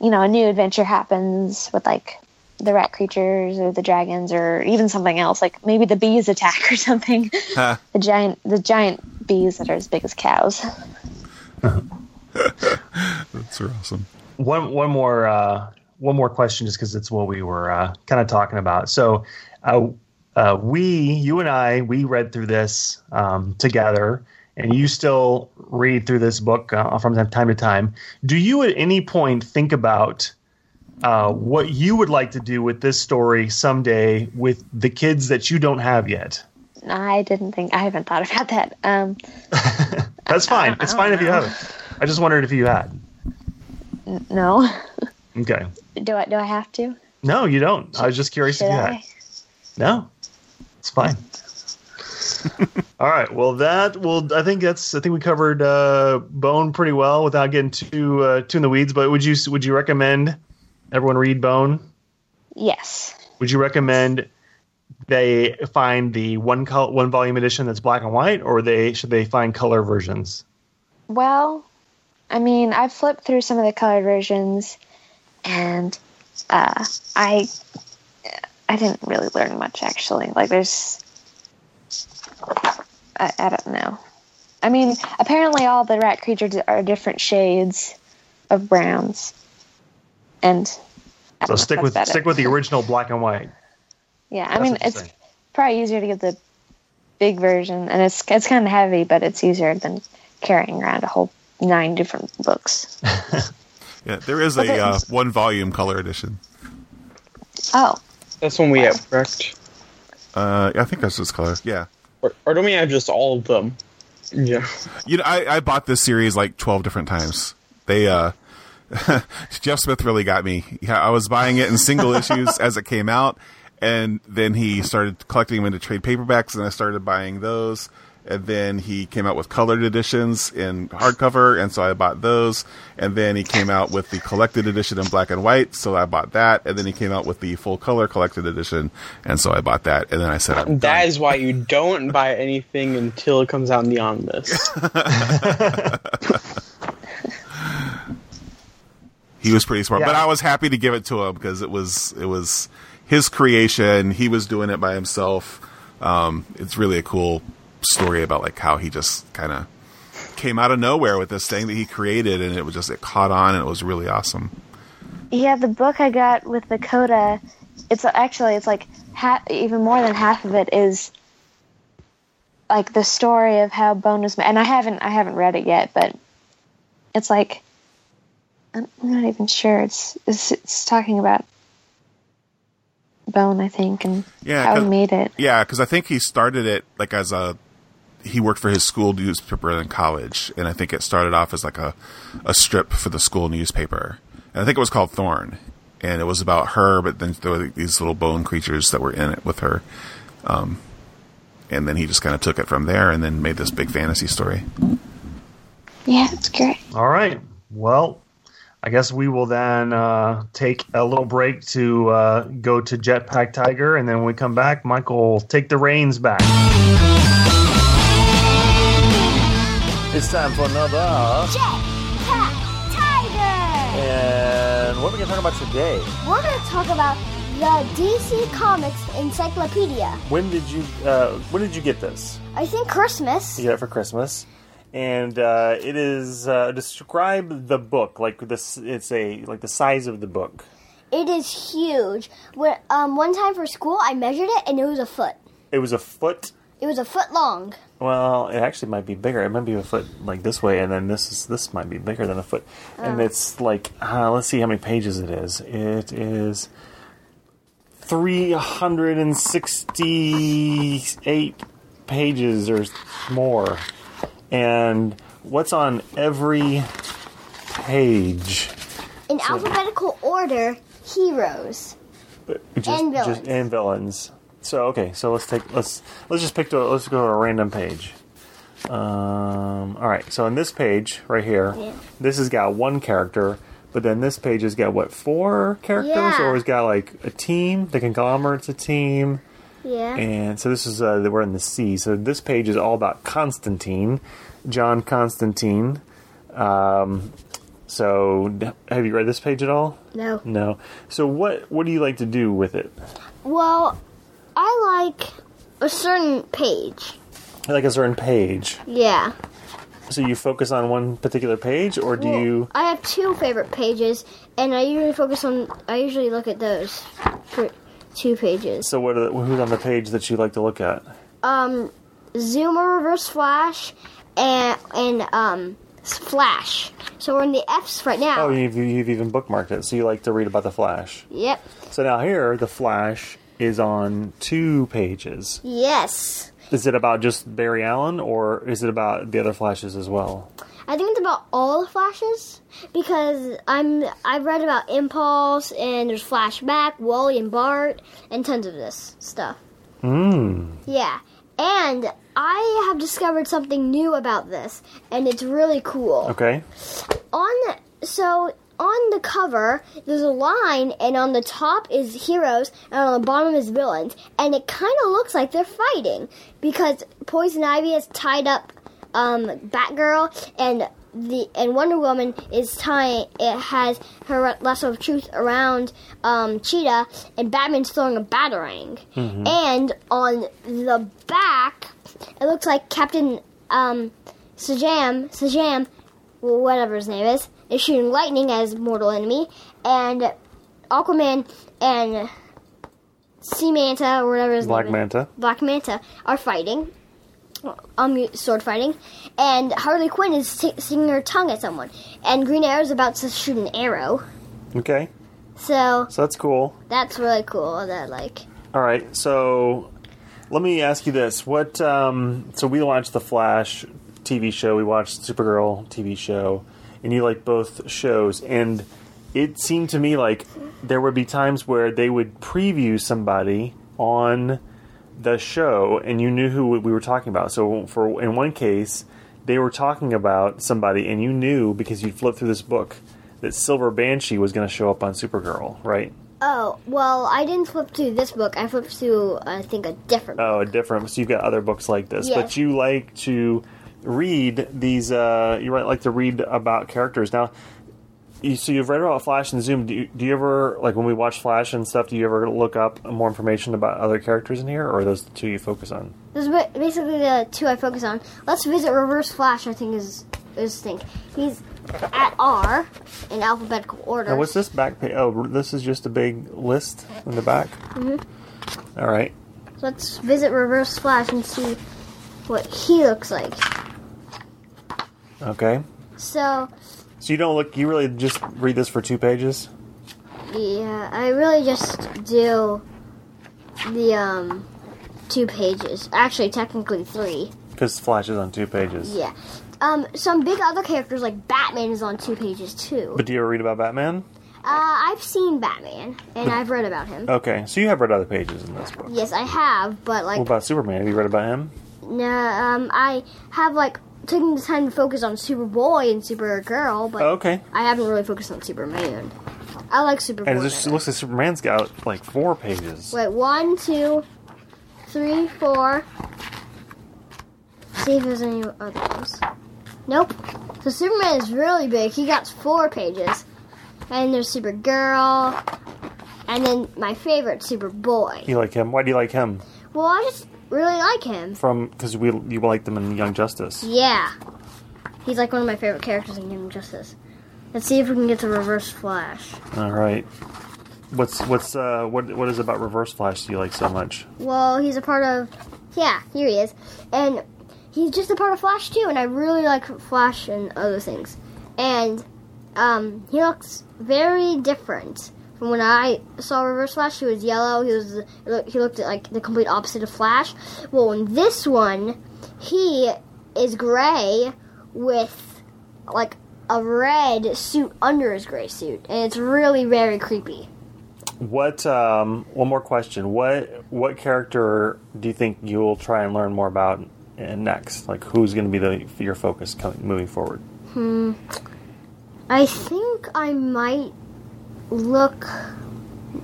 you know, a new adventure happens with like the rat creatures or the dragons or even something else. Like maybe the bees attack or something. Huh. The giant, the giant... bees that are as big as cows. That's awesome. One one more uh, one more question, just because it's what we were uh, kind of talking about. So, uh, uh, we, you and I, we read through this um, together, and you still read through this book uh, from time to time. Do you at any point think about uh, what you would like to do with this story someday with the kids that you don't have yet? I didn't think I haven't thought about that. Um, That's fine. It's fine if you haven't. I just wondered if you had. N- no. Okay. Do I do I have to? No, you don't. Should, I was just curious if you I? had. No. It's fine. All right. Well, that will. I think that's. I think we covered uh, Bone pretty well without getting too uh, too in the weeds. But would you would you recommend everyone read Bone? Yes. Would you recommend they find the one col- one volume edition that's black and white, or they should they find color versions? Well, I mean, I flipped through some of the colored versions, and uh, I I didn't really learn much actually. Like, there's I, I don't know. I mean, apparently all the rat creatures are different shades of browns, and so stick with stick it. with the original black and white. Yeah, I That's mean, it's probably easier to get the big version, and it's it's kind of heavy, but it's easier than carrying around a whole nine different books. Yeah, there is a uh, one-volume color edition. Oh. That's one we wow. have, correct? Uh, I think that's this color, yeah. Or, or don't we have just all of them? Yeah. You know, I, I bought this series like twelve different times. They, uh... Jeff Smith really got me. Yeah, I was buying it in single issues as it came out. And then he started collecting them into trade paperbacks, and I started buying those. And then he came out with colored editions in hardcover, and so I bought those. And then he came out with the collected edition in black and white, so I bought that. And then he came out with the full color collected edition, and so I bought that. And then I said, I'm That done. Is why you don't buy anything until it comes out in the on list. He was pretty smart. Yeah. But I was happy to give it to him, because it was it was... his creation. He was doing it by himself. Um, it's really a cool story about like how he just kind of came out of nowhere with this thing that he created, and it was just it caught on, and it was really awesome. Yeah, the book I got with the coda, it's actually it's like ha- even more than half of it is like the story of how Bone was made. And I haven't, I haven't read it yet, but it's like, I'm not even sure. It's it's, it's talking about Bone, I think, and yeah, how he made it. Yeah, because I think he started it like as a, he worked for his school newspaper in college, and I think it started off as like a, a strip for the school newspaper. And I think it was called Thorn, and it was about her, but then there were these little bone creatures that were in it with her. Um, and then he just kind of took it from there and then made this big fantasy story. Yeah, that's great. All right. Well, I guess we will then uh, take a little break to uh, go to Jetpack Tiger, and then when we come back, Michael, take the reins back. It's time for another Jetpack Tiger! And what are we going to talk about today? We're going to talk about the D C Comics Encyclopedia. When did you uh, when did you get this? I think Christmas. You got it for Christmas. And uh, it is uh, describe the book like this. It's a like the size of the book. It is huge. When, um, one time for school, I measured it, and it was a foot. It was a foot. It was a foot long. Well, it actually might be bigger. It might be a foot like this way, and then this is this might be bigger than a foot. Oh. And it's like uh, let's see how many pages it is. It is three hundred and sixty-eight pages or more. And what's on every page? In so, alphabetical order, heroes but just, and villains. Just, and villains. So okay, so let's take let's let's just pick to, let's go to a random page. Um, all right, so on this page right here, yeah. This has got one character, but then this page has got what four characters, yeah. Or it's got like a team. The conglomerate's a team. Yeah. And so this is, uh, we're in the C. So this page is all about Constantine, John Constantine. Um, so have you read this page at all? No. No. So what, what do you like to do with it? Well, I like a certain page. I like a certain page? Yeah. So you focus on one particular page, or do well, you... I have two favorite pages, and I usually focus on, I usually look at those for two pages. So what? Are the, who's on the page that you like to look at? Um, Zoom or Reverse Flash, and and um, Flash. So we're in the F's right now. Oh, you've, you've even bookmarked it. So you like to read about the Flash. Yep. So now here, the Flash is on two pages. Yes. Is it about just Barry Allen, or is it about the other Flashes as well? I think it's about all the Flashes, because I'm, I've read about Impulse, and there's Flashback, Wally and Bart, and tons of this stuff. Mm. Yeah, and I have discovered something new about this, and it's really cool. Okay. On the, so, on the cover, there's a line, and on the top is heroes, and on the bottom is villains, and it kind of looks like they're fighting, because Poison Ivy has tied up Um, Batgirl, and the and Wonder Woman is tying. It has her lasso of truth around um, Cheetah, and Batman's throwing a batarang. Mm-hmm. And on the back, it looks like Captain um, Sajam, Sajam, whatever his name is, is shooting lightning at his mortal enemy, and Aquaman and Sea Manta or whatever his Black name Manta. is, Black Manta, are fighting. Um, sword fighting, and Harley Quinn is t- sticking her tongue at someone, and Green Arrow's about to shoot an arrow. Okay. So. So that's cool. That's really cool. That like. All right. So, let me ask you this: What? Um, so we watched the Flash T V show. We watched Supergirl T V show, and you like both shows. And it seemed to me like there would be times where they would preview somebody on the show, and you knew who we were talking about. So for in one case, they were talking about somebody, and you knew because you'd flip through this book that Silver Banshee was going to show up on Supergirl, right? Oh, well, I didn't flip through this book. I flipped through, I think, a different book. Oh, a different. So you've got other books like this. Yes. But you like to read these, uh, you like to read about characters. Now, you, so you've read about Flash and Zoom. Do you, do you ever, like when we watch Flash and stuff, do you ever look up more information about other characters in here, or are those the two you focus on? Those are basically the two I focus on. Let's visit Reverse Flash, I think, is his thing. He's at R in alphabetical order. Now, what's this back page? Oh, this is just a big list in the back? Mm-hmm. All right. Let's visit Reverse Flash and see what he looks like. Okay. So... So you don't look... You really just read this for two pages? Yeah, I really just do the, um, two pages. Actually, technically three. Because Flash is on two pages. Yeah. Um, some big other characters like Batman is on two pages, too. But do you ever read about Batman? Uh, I've seen Batman, and I've read about him. Okay, so you have read other pages in this book. Yes, I have, but, like... What about Superman? Have you read about him? No, um, I have, like, taken the time to focus on Superboy and Supergirl, but... Oh, okay. I haven't really focused on Superman. I like Superboy. And it just looks like Superman's got, like, four pages. Wait, one, two, three, four... See if there's any other ones. Nope. So Superman is really big. He got four pages. And there's Supergirl. And then my favorite, Superboy. You like him? Why do you like him? Well, I just really like him. From, because we you liked him in Young Justice. Yeah. He's like one of my favorite characters in Young Justice. Let's see if we can get to Reverse Flash. All right. What's, what's, uh, what, what is about Reverse Flash do you like so much? Well, he's a part of, yeah, here he is. And... He's just a part of Flash, too, and I really like Flash and other things. And um, he looks very different from when I saw Reverse Flash. He was yellow. He was he looked like the complete opposite of Flash. Well, in this one, he is gray with, like, a red suit under his gray suit. And it's really very creepy. What, um, one more question. What, what character do you think you'll try and learn more about? And next, like, who's going to be the your focus coming, moving forward? Hmm. I think I might look...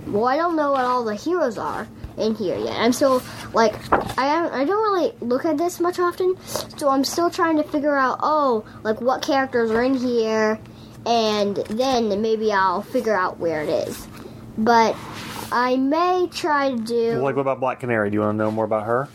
Well, I don't know what all the heroes are in here yet. I'm still, like, I, I don't really look at this much often, so I'm still trying to figure out, oh, like, what characters are in here, and then maybe I'll figure out where it is. But I may try to do... Well, like, what about Black Canary? Do you want to know more about her?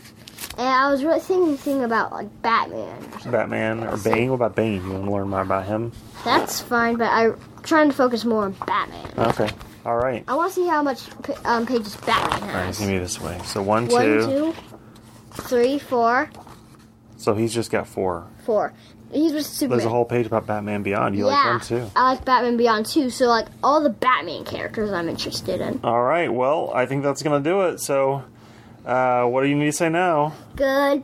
And I was really thinking about, like, Batman. Or Batman or Bane? What about Bane? You want to learn more about him? That's fine, but I'm trying to focus more on Batman. Okay. All right. I want to see how much um, pages Batman has. All right, give me this way. So one, one two. One, two, three, four. So he's just got four. Four. He's with Superman. There's a whole page about Batman Beyond. You yeah, like them, too. I like Batman Beyond, too. So, like, all the Batman characters I'm interested in. All right. Well, I think that's going to do it, so... Uh, what do you need to say now? Goodbye!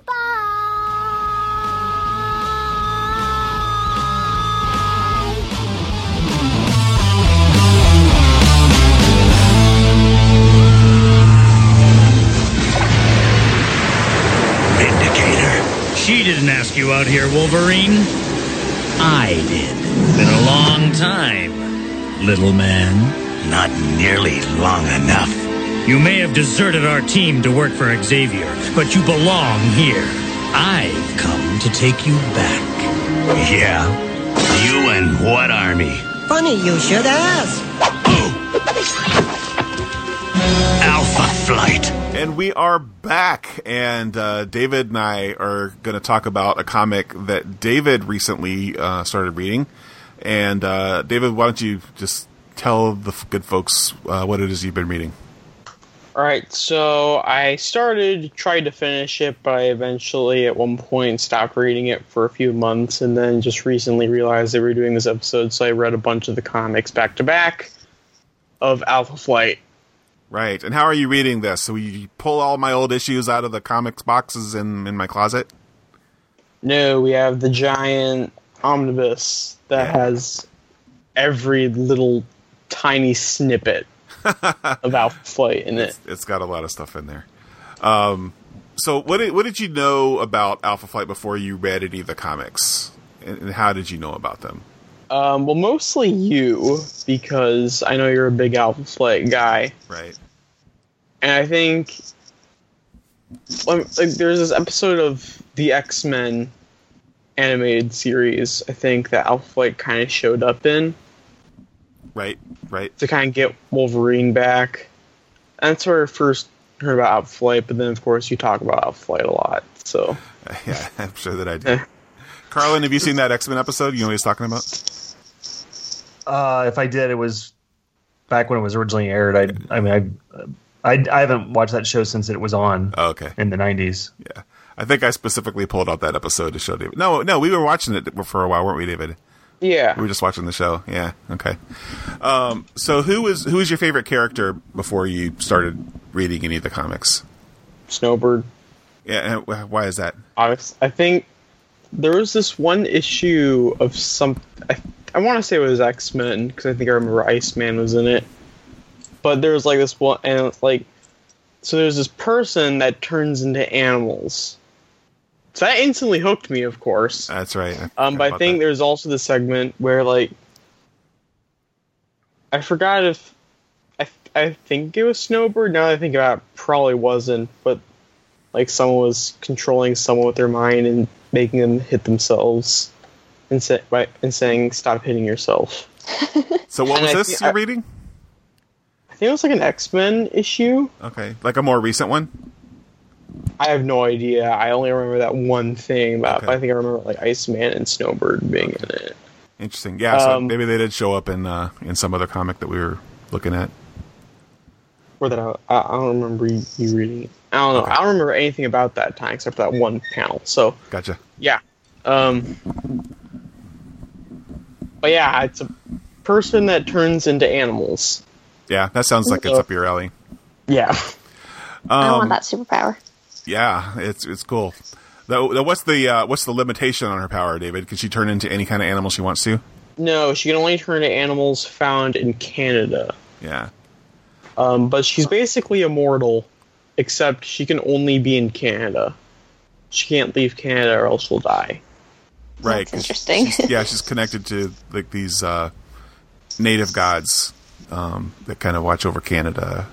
Vindicator. She didn't ask you out here, Wolverine. I did. Been a long time, little man. Not nearly long enough. You may have deserted our team to work for Xavier, but you belong here. I've come to take you back. Yeah? You and what army? Funny you should ask. Alpha Flight. And we are back, and uh, David and I are going to talk about a comic that David recently uh, started reading. And uh, David, why don't you just tell the good folks uh, what it is you've been reading? Alright, so I started, tried to finish it, but I eventually at one point stopped reading it for a few months and then just recently realized they were doing this episode, so I read a bunch of the comics back-to-back of Alpha Flight. Right, and how are you reading this? So you pull all my old issues out of the comics boxes in, in my closet? No, we have the giant omnibus that has every little tiny snippet of Alpha Flight in it. It's, it's got a lot of stuff in there. Um, so what did, what did you know about Alpha Flight before you read any of the comics? And, and how did you know about them? Um, well, mostly you, because I know you're a big Alpha Flight guy. Right. And I think like, there's this episode of the X-Men animated series, I think, that Alpha Flight kind of showed up in. Right, right. To kind of get Wolverine back. And that's where I first heard about Alpha Flight, but then, of course, you talk about Alpha Flight a lot, so... Yeah, I'm sure that I do. Carlin, have you seen that X-Men episode? You know what he's talking about? Uh, if I did, it was back when it was originally aired. I I mean, I I, I haven't watched that show since it was on. Oh, okay. In the nineties. Yeah. I think I specifically pulled out that episode to show David. No, no, we were watching it for a while, weren't we, David? Yeah. We were just watching the show. Yeah. Okay. Um, so who was who was your favorite character before you started reading any of the comics? Snowbird. Yeah. And why is that? Honest, I think there was this one issue of some... I, I want to say it was X-Men, because I think I remember Iceman was in it. But there was like this one... and it's like, so there's this person that turns into animals. So that instantly hooked me, of course. That's right. I um, but I think that. There's also the segment where, like, I forgot if I th- I think it was Snowbird. Now that I think about it, probably wasn't. But like, someone was controlling someone with their mind and making them hit themselves, and say by, and saying, "Stop hitting yourself." So what was this you're reading? I think it was like an X-Men issue. Okay, like a more recent one. I have no idea. I only remember that one thing about. Okay. I think I remember like Iceman and Snowbird being okay. in it. Interesting. Yeah. So um, maybe they did show up in uh, in some other comic that we were looking at. Or that I, I don't remember you, you reading it. I don't know. Okay. I don't remember anything about that time except for that one panel. So gotcha. Yeah. Um, but yeah, it's a person that turns into animals. Yeah, that sounds like so, it's up your alley. Yeah. Um, I want that superpower. Yeah, it's it's cool. Though, though what's the uh, what's the limitation on her power, David? Can she turn into any kind of animal she wants to? No, she can only turn into animals found in Canada. Yeah. Um, but she's basically immortal, except she can only be in Canada. She can't leave Canada, or else she'll die. Right. That's interesting. She's, yeah, she's connected to like these uh, native gods um, that kind of watch over Canada.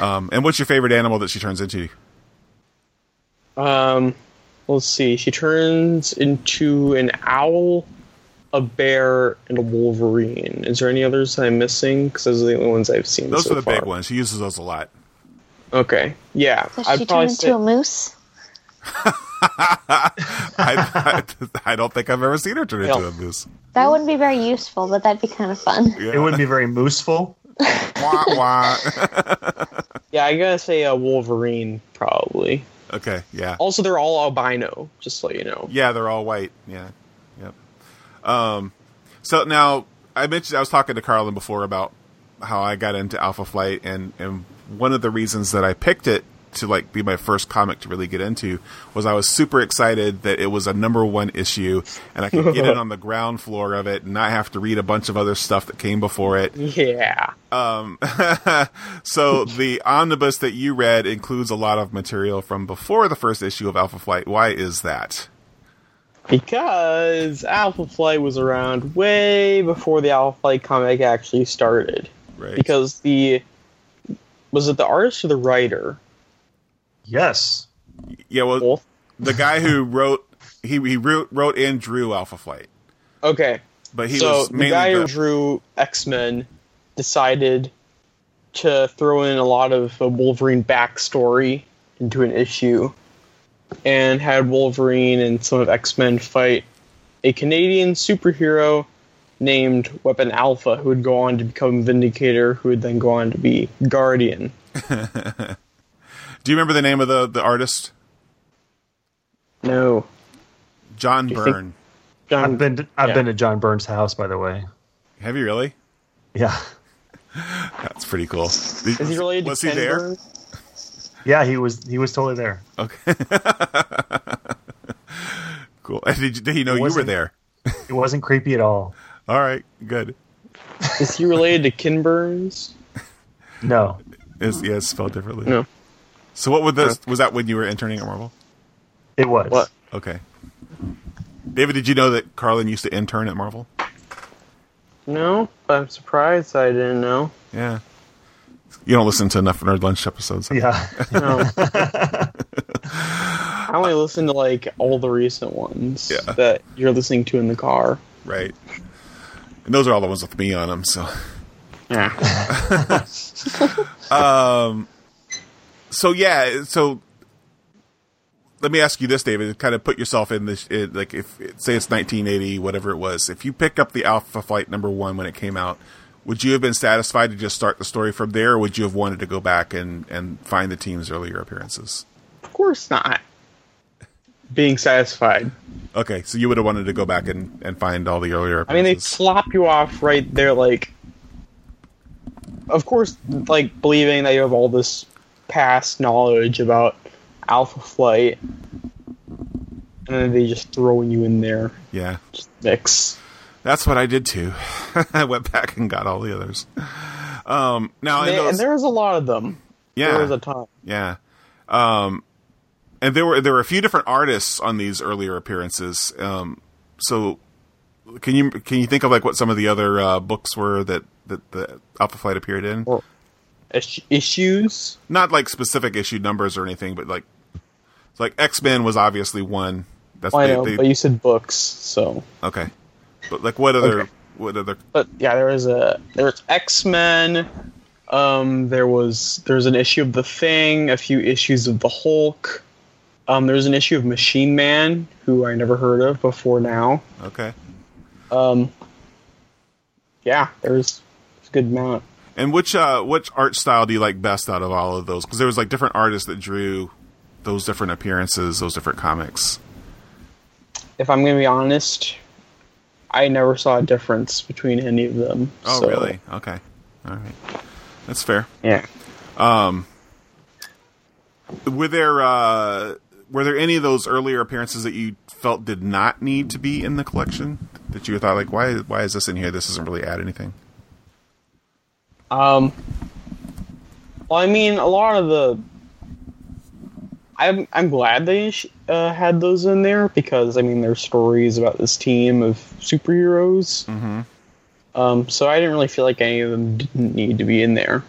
Um, and what's your favorite animal that she turns into? Um, let's see. She turns into an owl, a bear, and a wolverine. Is there any others that I'm missing? Because those are the only ones I've seen. Those so are the far. Big ones. She uses those a lot. Okay. Yeah. Does I'd she turn into say- a moose? I, I, I don't think I've ever seen her turn into a moose. That wouldn't be very useful, but that'd be kind of fun. Yeah. It wouldn't be very mooseful. Wah, wah. Yeah, I gotta say a uh, Wolverine probably. Okay, yeah. Also, they're all albino, just so you know. Yeah, they're all white. Yeah, yep. Um, so now I mentioned I was talking to Carlin before about how I got into Alpha Flight, and and one of the reasons that I picked it to like be my first comic to really get into was I was super excited that it was a number one issue and I could get in on the ground floor of it and not have to read a bunch of other stuff that came before it. Yeah. Um, so the omnibus that you read includes a lot of material from before the first issue of Alpha Flight. Why is that? Because Alpha Flight was around way before the Alpha Flight comic actually started. Right. Because the, was it the artist or the writer? Yes. Yeah, well, cool. The guy who wrote, he he wrote, wrote and drew Alpha Flight. Okay. But he so was mainly the guy the- who drew X-Men decided to throw in a lot of the Wolverine backstory into an issue and had Wolverine and some of X-Men fight a Canadian superhero named Weapon Alpha, who would go on to become Vindicator, who would then go on to be Guardian. Do you remember the name of the, the artist? No. John Byrne. John, I've been to, I've yeah. been to John Byrne's house, by the way. Have you really? Yeah. That's pretty cool. Is was, he related was to he there? Byrne? Yeah, he was. He was totally there. Okay. Cool. Did, did he know you were there? It wasn't creepy at all. All right. Good. Is he related to Ken Burns? No. Is yeah, it's spelled differently. No. So what would this, was that when you were interning at Marvel? It was. What? Okay. David, did you know that Carlin used to intern at Marvel? No, but I'm surprised I didn't know. Yeah. You don't listen to enough Nerd Lunch episodes. Yeah. No. I only listen to like all the recent ones yeah. that you're listening to in the car. Right. And those are all the ones with me on them, so. Yeah. um... So yeah, so let me ask you this, David. Kind of put yourself in this, it, like if say it's nineteen eighty, whatever it was. If you pick up the Alpha Flight number one when it came out, would you have been satisfied to just start the story from there, or would you have wanted to go back and, and find the team's earlier appearances? Of course not. Being satisfied. Okay, so you would have wanted to go back and, and find all the earlier appearances. I mean, they slop you off right there, like... Of course, like, believing that you have all this past knowledge about Alpha Flight, and then they just throwing you in there. Yeah. Just mix. That's what I did, too. I went back and got all the others. Um, now they, those, and there was a lot of them. Yeah. There was a ton. Yeah. Um... And there were there were a few different artists on these earlier appearances. Um, so, can you can you think of like what some of the other uh, books were that, that the Alpha Flight appeared in? Or issues? Not like specific issue numbers or anything, but like like X-Men was obviously one. That's oh, they, I know, they... but you said books, so okay. But like what other okay. what other? But yeah, there was a there was X-Men. Um, there was there was an issue of the Thing, a few issues of the Hulk. Um, there's an issue of Machine Man, who I never heard of before now. Okay. Um. Yeah, there's, there's a good amount. And which uh, which art style do you like best out of all of those? Because there was like different artists that drew those different appearances, those different comics. If I'm gonna be honest, I never saw a difference between any of them. Oh, so. Really? Okay. All right. That's fair. Yeah. Um. Were there? Uh, Were there any of those earlier appearances that you felt did not need to be in the collection? That you thought, like, why why is this in here? This doesn't really add anything. Um, well, I mean, a lot of the... I'm, I'm glad they uh, had those in there because, I mean, there's stories about this team of superheroes. Mm-hmm. Um, so I didn't really feel like any of them didn't need to be in there.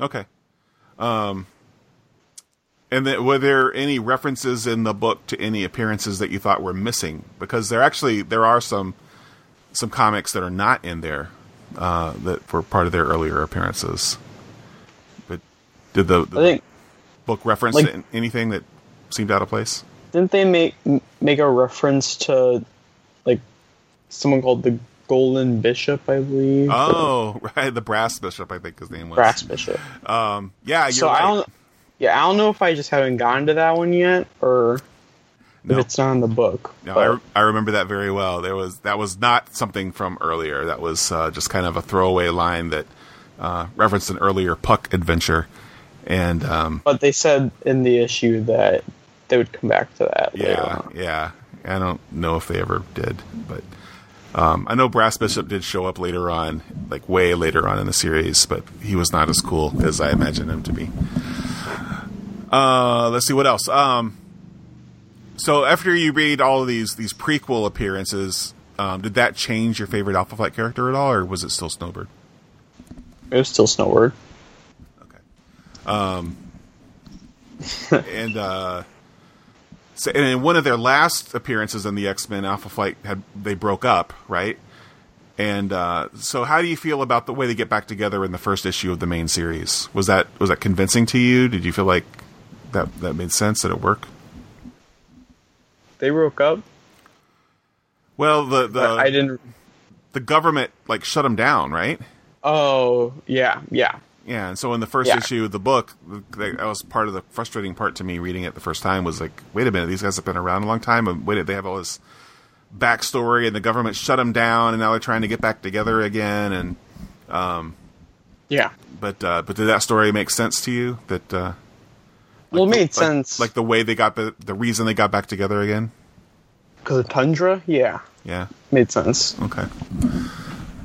Okay. Um... And then, were there any references in the book to any appearances that you thought were missing? Because there actually there are some some comics that are not in there uh, that were part of their earlier appearances. But did the, the think, book reference like, anything that seemed out of place? Didn't they make make a reference to like someone called the Golden Bishop, I believe? Oh, or, right, the Brass Bishop, I think his name was. Brass Bishop. Um, yeah, you're so right. I don't, Yeah, I don't know if I just haven't gotten to that one yet, or no. if it's not in the book. No, I, re- I remember that very well. There was that was not something from earlier. That was uh, just kind of a throwaway line that uh, referenced an earlier Puck adventure. And um, but they said in the issue that they would come back to that. Yeah, later on. yeah. I don't know if they ever did, but um, I know Brass Bishop did show up later on, like way later on in the series, but he was not as cool as I imagined him to be. Uh, let's see what else. Um, so after you read all of these these prequel appearances, um, did that change your favorite Alpha Flight character at all, or was it still Snowbird? It was still Snowbird. Okay. Um, and uh, so, and in one of their last appearances in the X-Men, Alpha Flight had they broke up, right? And uh, so, how do you feel about the way they get back together in the first issue of the main series? Was that was that convincing to you? Did you feel like That that made sense? Did it work? They broke up. Well, the the I didn't. The government like shut them down, right? Oh yeah, yeah, yeah. And so in the first yeah. issue of the book, that was part of the frustrating part to me reading it the first time. Was like, wait a minute, these guys have been around a long time, and wait, they have all this backstory, and the government shut them down, and now they're trying to get back together again, and um, yeah. But uh, but did that story make sense to you? That. Uh, Like well, it made the, sense. Like, like the way they got the the reason they got back together again? Because of Tundra? Yeah. Yeah. Made sense. Okay.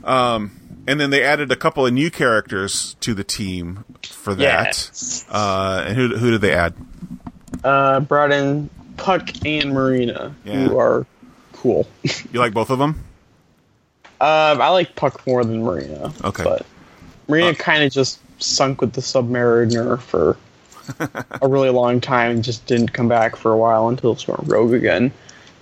Um, and then they added a couple of new characters to the team for that. Yes. Uh, and who who did they add? Uh, brought in Puck and Marina, yeah. who are cool. You like both of them? Uh, I like Puck more than Marina. Okay. But Marina uh, kind of just sunk with the Submariner for... a really long time and just didn't come back for a while until she went rogue again.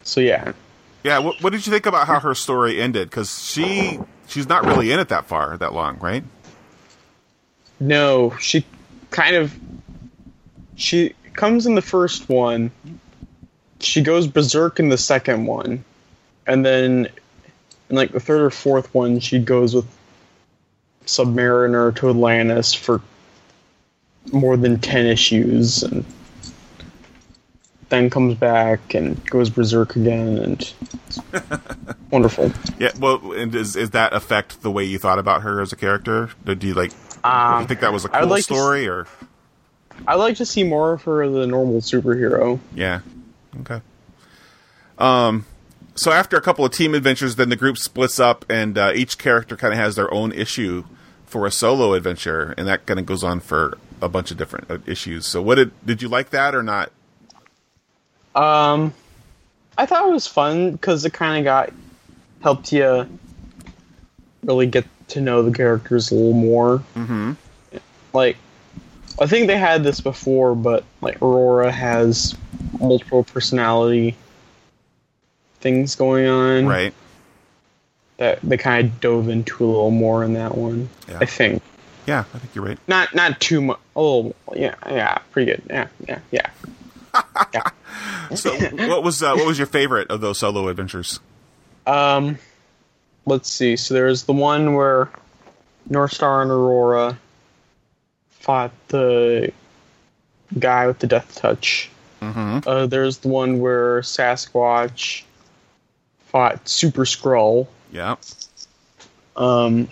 So yeah, yeah. What, what did you think about how her story ended? Because she she's not really in it that far, that long, right? No, she kind of she comes in the first one. She goes berserk in the second one, and then And like the third or fourth one, she goes with Submariner to Atlantis for more than ten issues, and then comes back and goes berserk again, and it's wonderful. Yeah, well, and does is, is that affect the way you thought about her as a character? Did you like? Um, do you think that was a cool like story, to, or? I like to see more of her as a normal superhero. Yeah. Okay. Um. So after a couple of team adventures, then the group splits up, and uh, each character kind of has their own issue for a solo adventure, and that kind of goes on for a bunch of different issues. So, what did did you like that or not? Um, I thought it was fun because it kind of got helped you really get to know the characters a little more. Mm-hmm. Like, I think they had this before, but like Aurora has multiple personality things going on, right? That they kind of dove into a little more in that one. Yeah. I think. Yeah, I think you're right. Not not too much. Oh, yeah, yeah, pretty good. Yeah, yeah, yeah. yeah. So, what was uh, what was your favorite of those solo adventures? Um, let's see. So there was the one where North Star and Aurora fought the guy with the death touch. Mm-hmm. Uh, there's the one where Sasquatch fought Super Skrull. Yeah. Um,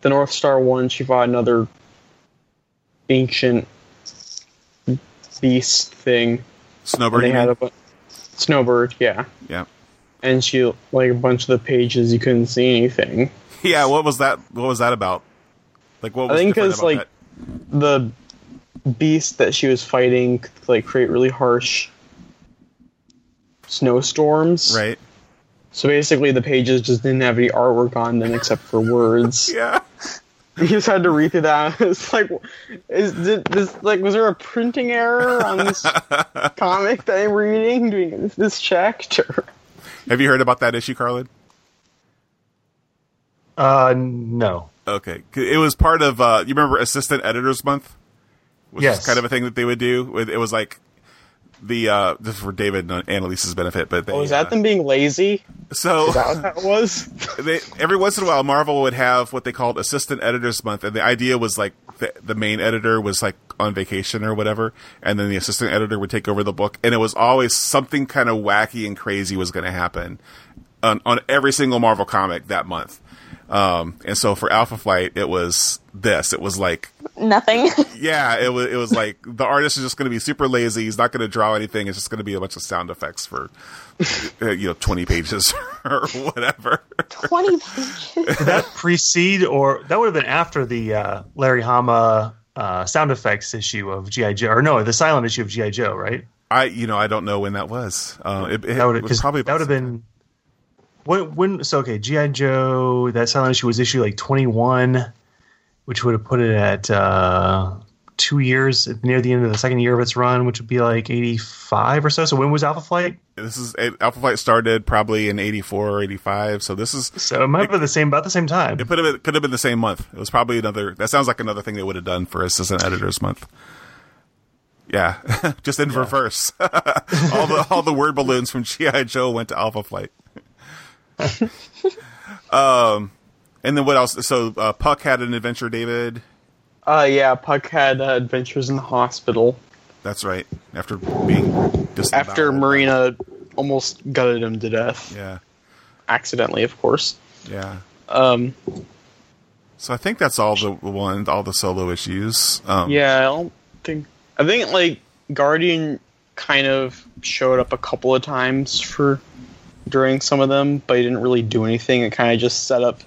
the North Star one, she fought another ancient beast thing. Snowbird. They had a bu- Snowbird, yeah. Yeah. And she like a bunch of the pages you couldn't see anything. Yeah, what was that? What was that about? Like, what was I think because like that? The beast that she was fighting could like create really harsh snowstorms. Right. So basically, the pages just didn't have any artwork on them except for words. Yeah. You just had to read through that. It's like, is did this like was there a printing error on this comic that I'm reading? Doing this checked? Or... Have you heard about that issue, Carlin? Uh, no. Okay, it was part of. Uh, you remember Assistant Editors Month? Which yes. Is kind of a thing that they would do. It was like the uh, this is for David and Annalise's benefit, but they, oh, is that uh, them being lazy? So is that what that was? They, every once in a while, Marvel would have what they called Assistant Editors Month, and the idea was like the, the main editor was like on vacation or whatever, and then the assistant editor would take over the book, and it was always something kind of wacky and crazy was going to happen on, on every single Marvel comic that month. Um, and so for Alpha Flight, it was this. It was like nothing. Yeah, it was. It was like the artist is just going to be super lazy. He's not going to draw anything. It's just going to be a bunch of sound effects for you know twenty pages or whatever. Twenty pages. Did that precede or that would have been after the uh, Larry Hama uh, sound effects issue of G I. Joe, or no, the silent issue of G I. Joe, right? I you know I don't know when that was. Uh, it, it, that would have probably that would have been. When, when so okay, G I. Joe, that silent issue was issued like twenty-one, which would have put it at uh, two years near the end of the second year of its run, which would be like eighty-five or so. So when was Alpha Flight? This is Alpha Flight started probably in eighty-four or eighty-five. So this is so it might have been the same about the same time. It could have been, could have been the same month. It was probably another. That sounds like another thing they would have done for Assistant Editors Month. Yeah, just in yeah. reverse. all the all the word balloons from G I. Joe went to Alpha Flight. um, and then what else? So uh, Puck had an adventure, David. Uh, yeah, Puck had uh, adventures in the hospital. That's right. After being after Marina almost gutted him to death. Yeah, accidentally, of course. Yeah. Um. So I think that's all the one, all the solo issues. Um, yeah, I don't think. I think like Guardian kind of showed up a couple of times for. During some of them, but he didn't really do anything. It kind of just set up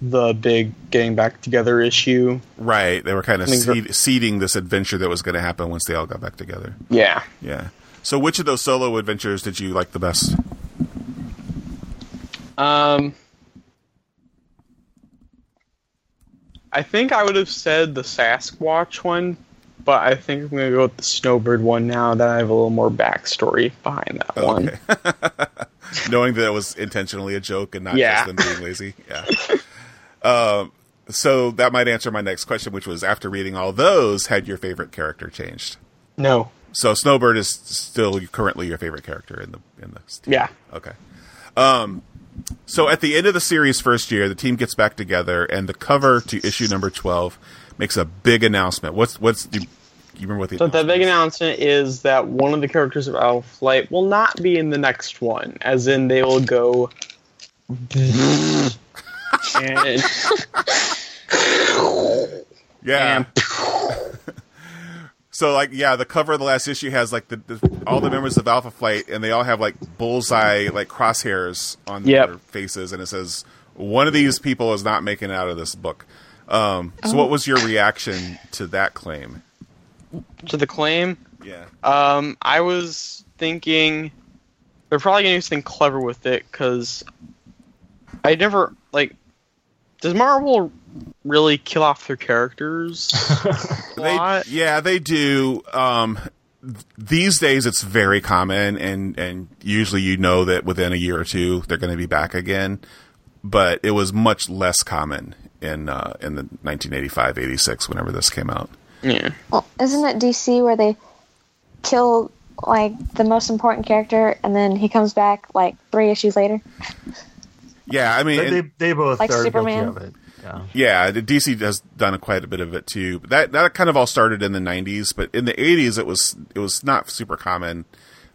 the big getting back together issue. Right. They were kind of seed, seeding this adventure that was going to happen once they all got back together. Yeah. Yeah. So which of those solo adventures did you like the best? Um, I think I would have said the Sasquatch one, but I think I'm going to go with the Snowbird one now that I have a little more backstory behind that okay. one. Knowing that it was intentionally a joke and not yeah. just them being lazy. Yeah. um, so that might answer my next question, which was after reading all those, had your favorite character changed? No. So Snowbird is still currently your favorite character in the in the. Team. Yeah. Okay. Um, So at the end of the series' first year, the team gets back together, and the cover to issue number twelve makes a big announcement. What's what's the, you remember what the so announcement the big is? announcement is that one of the characters of Owl Flight will not be in the next one, as in they will go and yeah. And so, like, yeah, the cover of the last issue has, like, the, the all the members of Alpha Flight, and they all have, like, bullseye, like, crosshairs on yep. their faces, and it says, one of these people is not making it out of this book. Um, so oh. what was your reaction to that claim? To the claim? Yeah. Um, I was thinking, they're probably going to do something clever with it, because I never, like, does Marvel really kill off their characters a lot? They, yeah, they do. Um, th- these days, it's very common, and, and usually you know that within a year or two, they're going to be back again. But it was much less common in uh, in the nineteen eighty-five eighty-six, whenever this came out. Yeah. Well, isn't it D C where they kill, like, the most important character, and then he comes back, like, three issues later? Yeah, I mean... They, they, they both like are Superman. guilty of it. Yeah. yeah, D C has done quite a bit of it too. That that kind of all started in the nineties, but in the eighties it was it was not super common.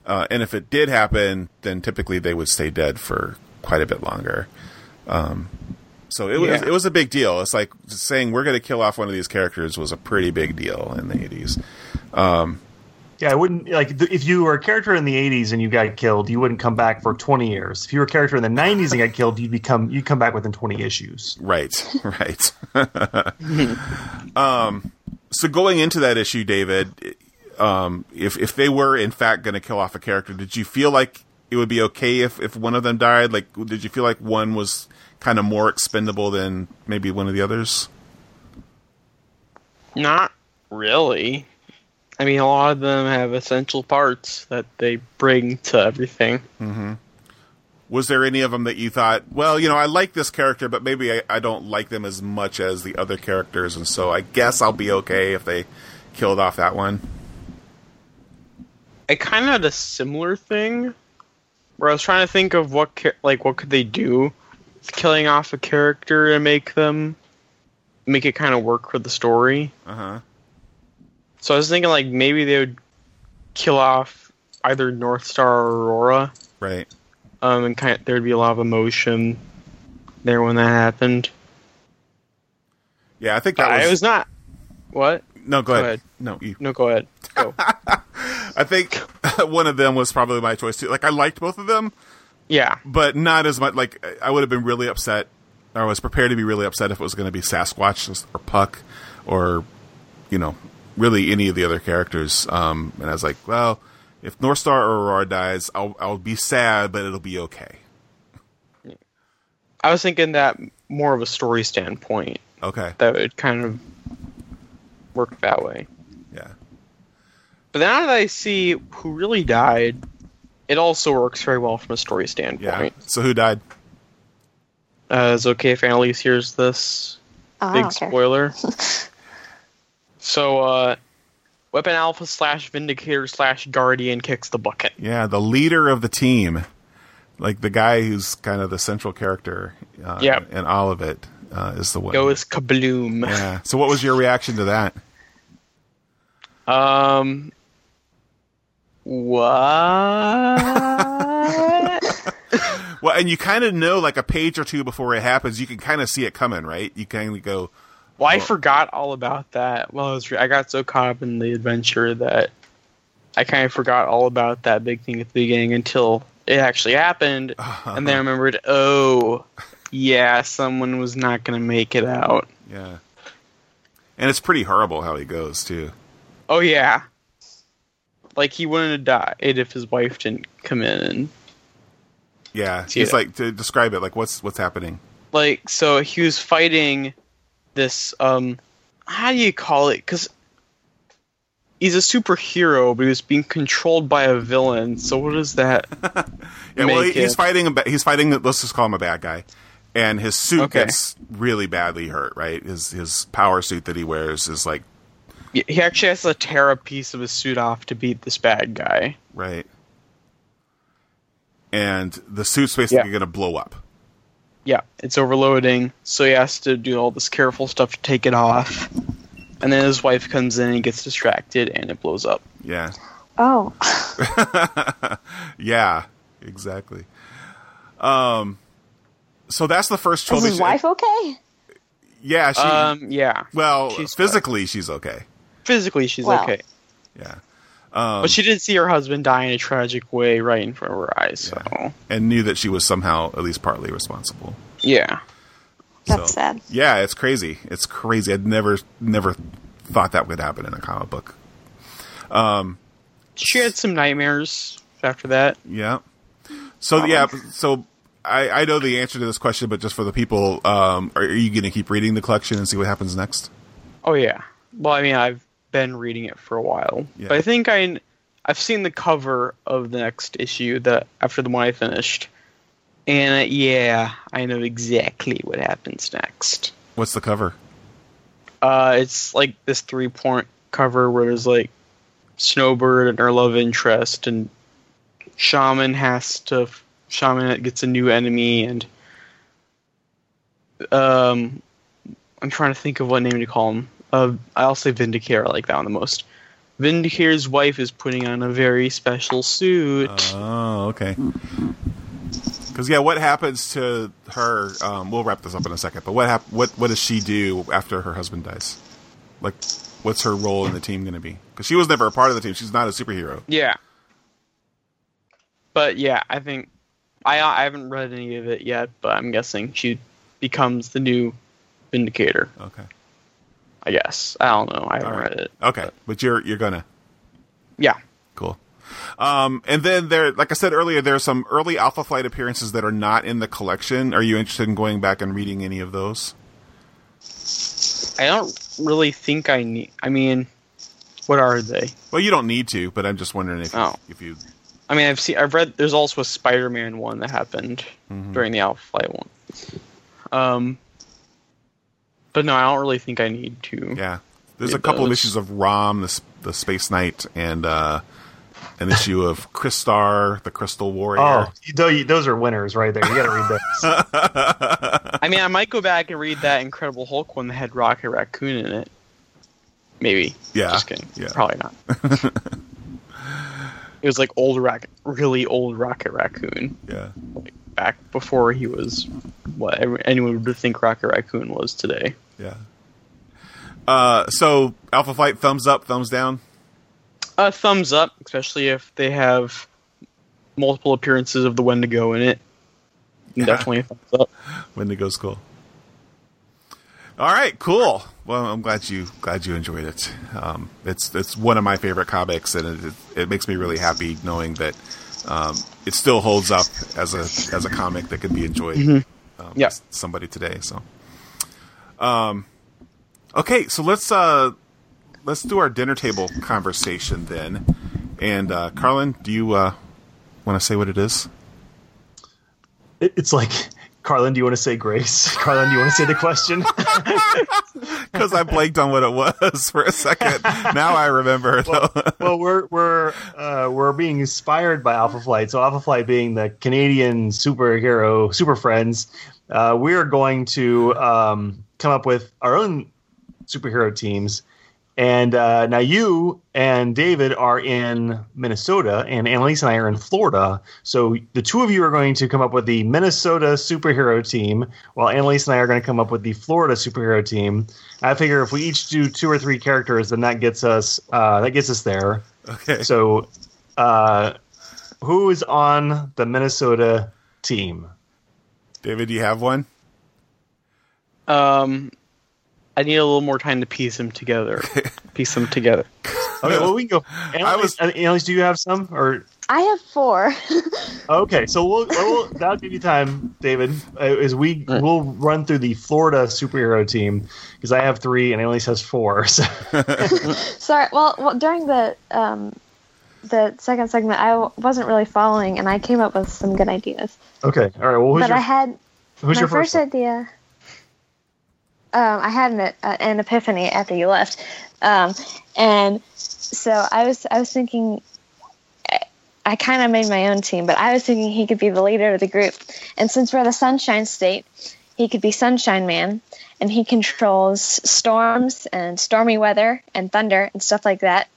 Uh, and if it did happen, then typically they would stay dead for quite a bit longer. Um, so it yeah. was it was a big deal. It's like saying we're going to kill off one of these characters was a pretty big deal in the eighties. Um, yeah, I wouldn't like if you were a character in the eighties and you got killed, you wouldn't come back for twenty years. If you were a character in the nineties and got killed, you'd become you come back within twenty issues. Right, right. um, so going into that issue, David, um, if if they were in fact going to kill off a character, did you feel like it would be okay if, if one of them died? Like, did you feel like one was kind of more expendable than maybe one of the others? Not really. I mean, a lot of them have essential parts that they bring to everything. Mm-hmm. Was there any of them that you thought, well, you know, I like this character, but maybe I, I don't like them as much as the other characters, and so I guess I'll be okay if they killed off that one? I kind of had a similar thing, where I was trying to think of what, like, what could they do with killing off a character and make them, make it kind of work for the story. Uh-huh. So I was thinking, like, maybe they would kill off either North Star or Aurora. Right. Um, and kind of, there'd be a lot of emotion there when that happened. Yeah, I think that was... I was not... What? No, go, go ahead. ahead. No, you... No, go ahead. Go. I think one of them was probably my choice, too. Like, I liked both of them. Yeah. But not as much. Like, I would have been really upset. Or I was prepared to be really upset if it was going to be Sasquatch or Puck or, you know... really any of the other characters. Um, and I was like, well, if North Star or Aurora dies, I'll, I'll be sad, but it'll be okay. I was thinking that more of a story standpoint. Okay. That would kind of work that way. Yeah. But now that I see who really died, it also works very well from a story standpoint. Yeah. So who died? Uh, it's okay if Annalise hears this. Oh, big okay. spoiler. So, uh, Weapon Alpha slash Vindicator slash Guardian kicks the bucket. Yeah, the leader of the team. Like, the guy who's kind of the central character uh, yep. in all of it uh, is the one. Goes kabloom. Yeah. So what was your reaction to that? Um, what? Well, and you kind of know, like, a page or two before it happens, you can kind of see it coming, right? You kind of go... Well, I forgot all about that. Well, I, was re- I got so caught up in the adventure that I kind of forgot all about that big thing at the beginning until it actually happened. Uh-huh. And then I remembered, oh, yeah, someone was not going to make it out. Yeah. And it's pretty horrible how he goes, too. Oh, yeah. Like, he wouldn't have died if his wife didn't come in. And yeah. He's like, to describe it, like, what's what's happening? Like, so he was fighting... this um how do you call it, because he's a superhero but he was being controlled by a villain, so what does that yeah well he, he's fighting a, he's fighting let's just call him a bad guy, and his suit okay. gets really badly hurt, right? His his power suit that he wears is like, he actually has to tear a piece of his suit off to beat this bad guy, right? And the suit's basically yeah. going to blow up Yeah, it's overloading, so he has to do all this careful stuff to take it off. And then his wife comes in and gets distracted, and it blows up. Yeah. Oh. Yeah, exactly. Um, so that's the first twelve. Is his wife okay? Yeah. She, um. Yeah. Well, she's physically, fine. she's okay. Physically, she's wow. okay. Yeah. Um, but she did see her husband die in a tragic way right in front of her eyes, so yeah. And knew that she was somehow at least partly responsible. Yeah. That's so sad. Yeah, it's crazy. It's crazy. I'd never, never thought that would happen in a comic book. Um, she had some nightmares after that. Yeah. So comic. yeah, so I, I know the answer to this question, but just for the people, um, are, are you going to keep reading the collection and see what happens next? Oh yeah. Well, I mean, I've been reading it for a while, yeah. but I think I, I've seen the cover of the next issue that after the one I finished. And uh, yeah, I know exactly what happens next. What's the cover? Uh, it's like this three-point cover where there's like Snowbird and her love interest, and Shaman has to. Shaman gets a new enemy, and um, I'm trying to think of what name to call him. Uh, I'll say Vindicator. I like that one the most. Vindicator's wife is putting on a very special suit. Oh, okay. Because yeah, what happens to her? Um, we'll wrap this up in a second. But what hap- What what does she do after her husband dies? Like, what's her role in the team going to be? Because she was never a part of the team. She's not a superhero. Yeah. But yeah, I think I I haven't read any of it yet, but I'm guessing she becomes the new Vindicator. Okay. I guess I don't know. I haven't right. read it. Okay, but. but you're you're gonna. Yeah. Cool. Um, and then there, like I said earlier, there are some early Alpha Flight appearances that are not in the collection. Are you interested in going back and reading any of those? I don't really think I need. I mean, what are they? Well, you don't need to, but I'm just wondering if oh. you, if you. I mean, I've seen. I've read. There's also a Spider-Man one that happened mm-hmm. during the Alpha Flight one. Um, but no, I don't really think I need to. Yeah, there's a couple those. of issues of Rom, the the Space Knight, and. Uh, An issue of Crystar, the Crystal Warrior. Oh, those are winners right there. You got to read those. I mean, I might go back and read that Incredible Hulk one that had Rocket Raccoon in it. Maybe. Yeah. Just kidding. Yeah. Probably not. It was like old Rocket, really old Rocket Raccoon. Yeah. Like back before he was what anyone would think Rocket Raccoon was today. Yeah. Uh, so Alpha Flight, thumbs up, thumbs down. A uh, thumbs up, especially if they have multiple appearances of the Wendigo in it. Yeah. Definitely a thumbs up. Wendigo's cool. All right, cool. Well, I'm glad you glad you enjoyed it. Um, it's it's one of my favorite comics, and it, it, it makes me really happy knowing that um, it still holds up as a as a comic that can be enjoyed mm-hmm. um, yeah. by somebody today. So, um, okay, so let's. Uh, Let's do our dinner table conversation then. And uh, Carlin, do you uh, want to say what it is? It's like, Carlin, do you want to say grace? Carlin, do you want to say the question? Because I blanked on what it was for a second. Now I remember. Well, well we're we're uh, we're being inspired by Alpha Flight. So Alpha Flight being the Canadian superhero super friends, uh, we are going to um, come up with our own superhero teams. And uh, now you and David are in Minnesota, and Annalise and I are in Florida. So the two of you are going to come up with the Minnesota superhero team, while Annalise and I are going to come up with the Florida superhero team. I figure if we each do two or three characters, then that gets us uh, that gets us there. Okay. So uh, who is on the Minnesota team? David, do you have one? Um. I need a little more time to piece them together. Piece them together. Okay, well, we can go. Annalise, I was, Annalise, do you have some? Or I have four. Okay, so we'll, we'll that'll give you time, David. As we right. we'll run through the Florida superhero team because I have three and Annalise has four. So. Sorry. Well, well, during the um, the second segment, I wasn't really following, and I came up with some good ideas. Okay. All right. Well, who's but your, I had who's my your first, first idea. Um, I had an, uh, an epiphany after you left, um, and so I was I was thinking, I, I kind of made my own team, but I was thinking he could be the leader of the group. And since we're the Sunshine State, he could be Sunshine Man, and he controls storms and stormy weather and thunder and stuff like that.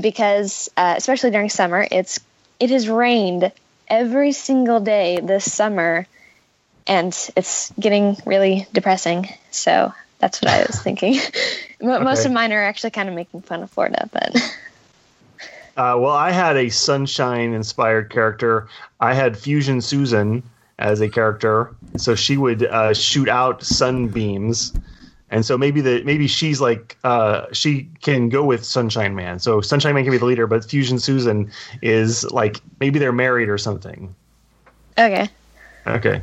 Because, uh, especially during summer, it's it has rained every single day this summer, and it's getting really depressing. So that's what I was thinking. Okay. Most of mine are actually kind of making fun of Florida, but... Uh, well, I had a sunshine-inspired character. I had Fusion Susan as a character, so she would uh, shoot out sunbeams, and so maybe the maybe she's like uh, she can go with Sunshine Man. So Sunshine Man can be the leader, but Fusion Susan is like maybe they're married or something. Okay. Okay.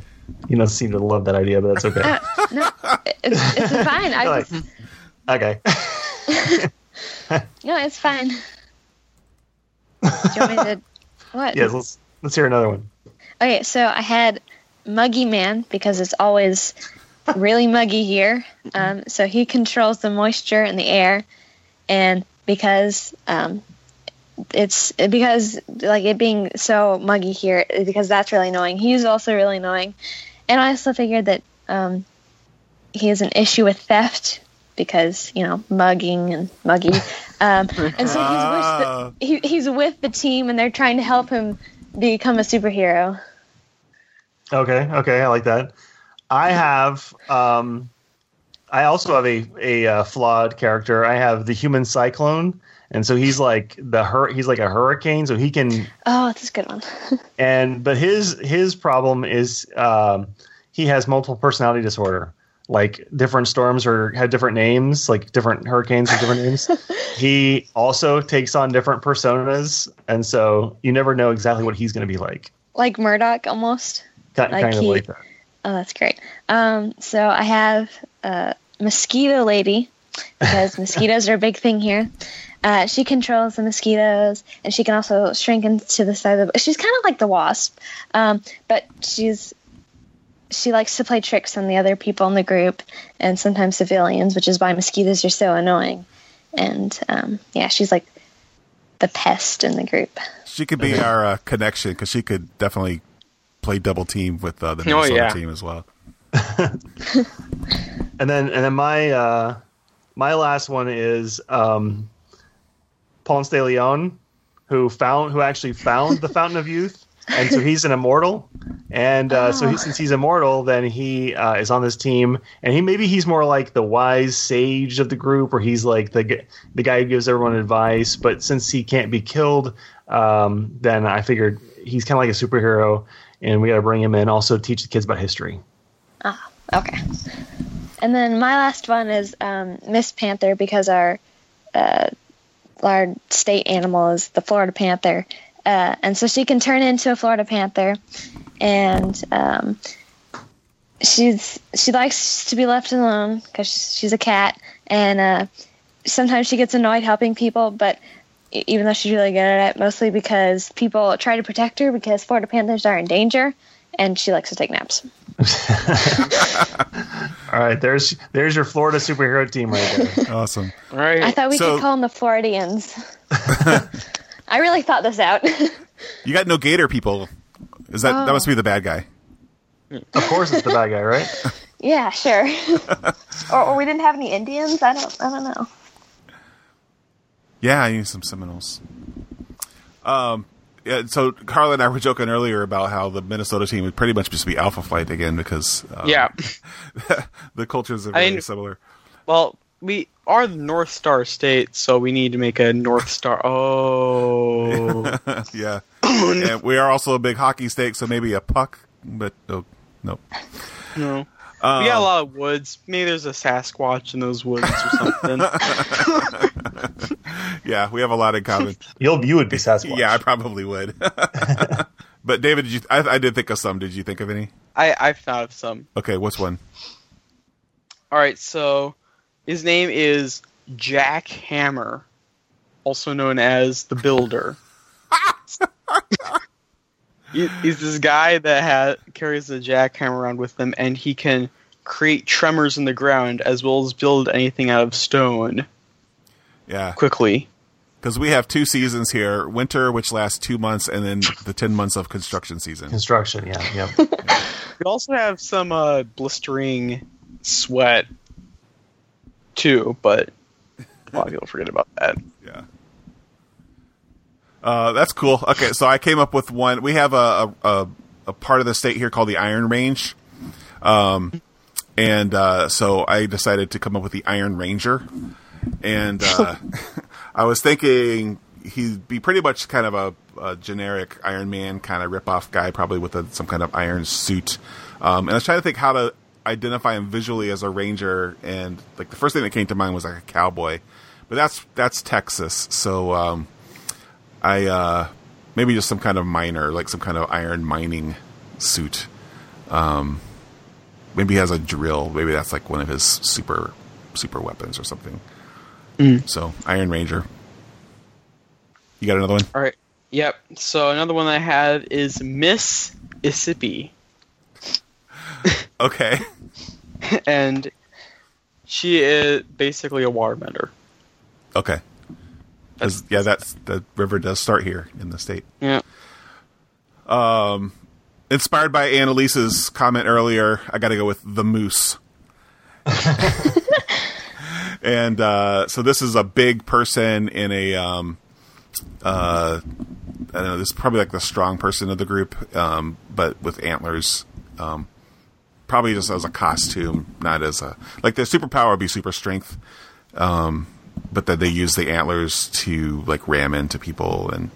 You don't seem to love that idea, but that's okay. Uh, no, it's, it's fine. I like, just... Okay. No, it's fine. Do you want me to, what? Yes, let's let's hear another one. Okay, so I had Muggy Man because it's always really muggy here. Um, so he controls the moisture in the air, and because um, it's because like it being so muggy here, because that's really annoying. He's also really annoying, and I also figured that um, he has an issue with theft. Because, you know, mugging and muggy. Um, and so he's with, the, he, he's with the team, and they're trying to help him become a superhero. Okay, okay, I like that. I have, um, I also have a, a uh, flawed character. I have the Human Cyclone, and so he's like the hur- he's like a hurricane, so he can... Oh, that's a good one. and But his, his problem is um, he has multiple personality disorder. Like different storms or had different names, like different hurricanes with different names. He also takes on different personas, and so you never know exactly what he's going to be like. Like Murdoch, almost. Kind, like kind of he, like that. Oh, that's great. Um, so I have uh, Mosquito Lady because mosquitoes are a big thing here. Uh, she controls the mosquitoes, and she can also shrink into the size of. She's kind of like the Wasp, um, but she's. She likes to play tricks on the other people in the group and sometimes civilians, which is why mosquitoes are so annoying. And, um, yeah, she's like the pest in the group. She could be our uh, connection because she could definitely play double team with uh, the Minnesota oh, yeah. team as well. and then and then my uh, my last one is um, Ponce de Leon, who found who actually found the Fountain of Youth. And so he's an immortal, and uh, oh. so he, since he's immortal, then he uh, is on this team. And he maybe he's more like the wise sage of the group, or he's like the the guy who gives everyone advice. But since he can't be killed, um, then I figured he's kind of like a superhero, and we got to bring him in. Also, teach the kids about history. Ah, okay. And then my last one is um, Miss Panther because our uh, our state animal is the Florida Panther. Uh, and so she can turn into a Florida Panther, and um, she's she likes to be left alone because she's a cat, and uh, sometimes she gets annoyed helping people, but even though she's really good at it, mostly because people try to protect her because Florida Panthers are in danger, and she likes to take naps. All right, there's there's your Florida superhero team right there. Awesome. All right. I thought we so- could call them the Floridians. I really thought this out. You got no gator people. Is that oh. that must be the bad guy? Of course, it's the bad guy, right? Yeah, sure. or, or we didn't have any Indians. I don't. I don't know. Yeah, I knew some Seminoles. Um. Yeah, so Carla and I were joking earlier about how the Minnesota team would pretty much just be Alpha Flight again because um, yeah, the cultures are very really similar. Well. We are the North Star State, so we need to make a North Star. Oh. yeah. And we are also a big hockey state, so maybe a puck, but no. No. no. Um, we got a lot of woods. Maybe there's a Sasquatch in those woods or something. yeah, we have a lot in common. You'll, you would be Sasquatch. Yeah, I probably would. but, David, did you, I, I did think of some. Did you think of any? I, I thought of some. Okay, what's one? All right, so... His name is Jack Hammer, also known as the Builder. He's this guy that has, carries a jackhammer around with him, and he can create tremors in the ground as well as build anything out of stone. Yeah, quickly. Because we have two seasons here, winter, which lasts two months, and then the ten months of construction season. Construction, yeah. yeah. yeah. We also have some uh, blistering sweat, too, but a lot of people forget about that. Yeah. Uh, that's cool. Okay, so I came up with one. We have a, a, a part of the state here called the Iron Range. Um, and uh, so I decided to come up with the Iron Ranger. And uh, I was thinking he'd be pretty much kind of a, a generic Iron Man kind of ripoff guy, probably with a, some kind of iron suit. Um, and I was trying to think how to identify him visually as a ranger. And like the first thing that came to mind was like a cowboy, but that's that's Texas. So um, I uh, maybe just some kind of miner, like some kind of iron mining suit. Um, maybe he has a drill. Maybe that's like one of his super super weapons or something. Mm. So, Iron Ranger. You got another one? All right. Yep. So, another one I have is Miss Issippi. Okay. And she is basically a waterbender. Okay. That's, yeah, that's the river does start here in the state. Yeah. Um, inspired by Annalise's comment earlier, I got to go with the moose. And uh, so this is a big person in a, um, uh, I don't know, this is probably like the strong person of the group, um, but with antlers, um, probably just as a costume, not as a, like their superpower would be super strength, um, but then they use the antlers to like ram into people and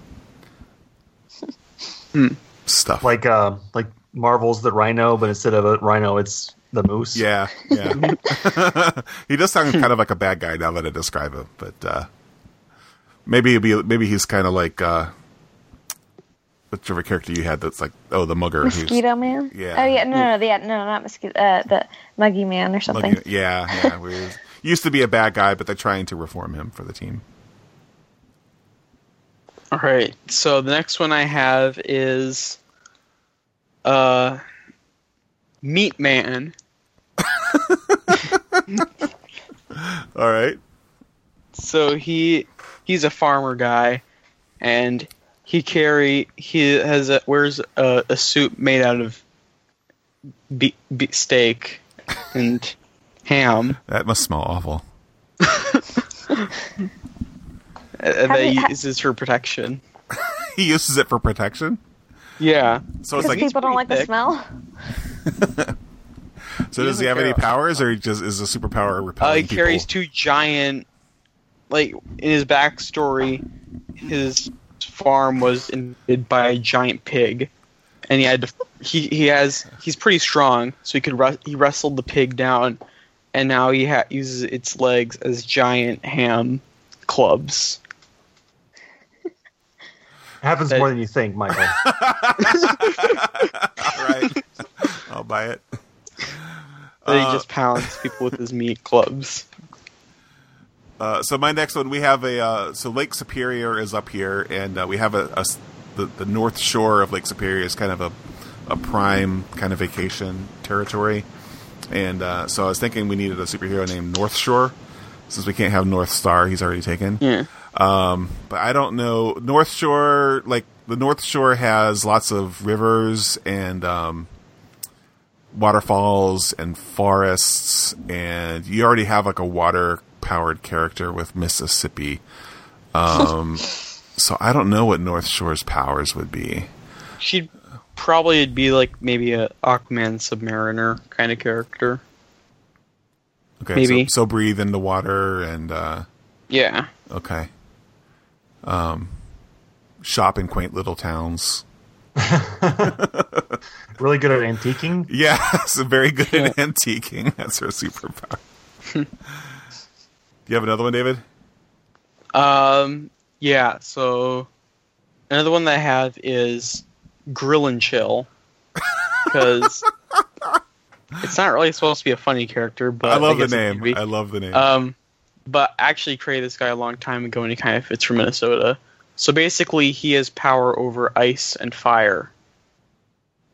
mm. stuff. Like uh, like Marvel's the rhino, but instead of a rhino, it's... the moose. Yeah, yeah. He does sound kind of like a bad guy now that I describe him, but uh, maybe he'd be, maybe he's kind of like uh, whichever character you had that's like, oh, the mugger. Mosquito Man? Yeah. Oh, yeah, no, no, no, yeah, no not Mosquito, uh, the Muggy Man or something. Muggy, yeah, yeah. We used to be a bad guy, but they're trying to reform him for the team. All right, so the next one I have is uh, Meat Man. All right. So he he's a farmer guy, and he carry he has a, wears a, a suit made out of be, be steak and ham. That must smell awful. That he uses for protection. He uses it for protection? Yeah. So it's like people don't like thick. The smell. So he does he have any powers, or just is a superpower repelling uh, he carries people? Two giant, like in his backstory, his farm was invaded by a giant pig, and he had to, he he has he's pretty strong, so he could he wrestled the pig down, and now he ha- uses its legs as giant ham clubs. It happens that, more than you think, Michael. All right. I'll buy it. Then he uh, just pounds people with his meat clubs. Uh, so my next one, we have a uh, so Lake Superior is up here, and uh, we have a, a the, the north shore of Lake Superior is kind of a a prime kind of vacation territory, and uh, so I was thinking we needed a superhero named North Shore, since we can't have North Star, he's already taken. Yeah. Um, but I don't know North Shore, like the North Shore has lots of rivers and. Um, waterfalls and forests, and you already have like a water powered character with Mississippi. Um, so I don't know what North Shore's powers would be. She'd probably be like maybe a Aquaman Submariner kind of character. Okay. Maybe. So, so breathe in the water and, uh, yeah. Okay. Um, shop in quaint little towns. Really good at antiquing? Yeah, so very good yeah. at antiquing. That's her superpower. Do you have another one, David? Um, yeah, so another one that I have is Grill and Chill. Because it's not really supposed to be a funny character, but I love I the name. I love the name. Um, but I actually created this guy a long time ago, and he kind of fits for Minnesota. So basically, he has power over ice and fire.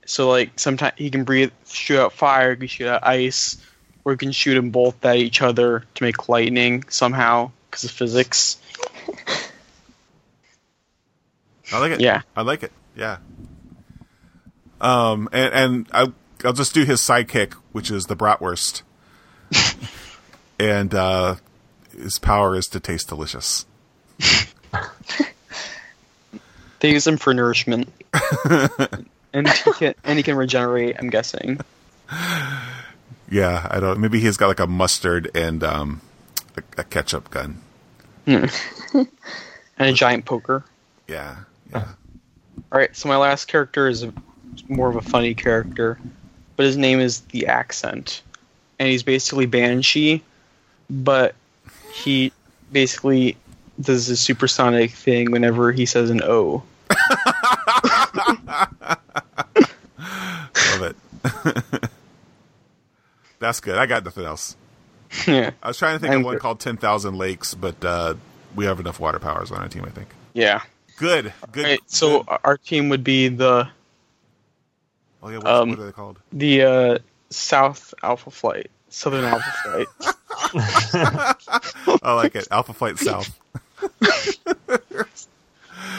So, like, sometimes he can breathe, shoot out fire, he can shoot out ice, or he can shoot them both at each other to make lightning somehow, because of physics. I like it. Yeah. I like it. Yeah. Um, and, and I'll, I'll just do his sidekick, which is the bratwurst. And uh, his power is to taste delicious. They use him for nourishment. And he can, and he can regenerate, I'm guessing. Yeah, I don't. Maybe he's got like a mustard and um, a, a ketchup gun. Mm. And a giant poker. Yeah, yeah. All right, so my last character is a, more of a funny character, but his name is The Accent. And he's basically Banshee, but he basically does this supersonic thing whenever he says an O. Love it. That's good. I got nothing else. Yeah. I was trying to think I'm of one good. called ten thousand Lakes, but uh, we have enough water powers on our team, I think. Yeah. Good. Good. Right, so good. Our team would be the... Oh, yeah. What, um, what are they called? The uh, South Alpha Flight. Southern Alpha Flight. I like it. Alpha Flight South.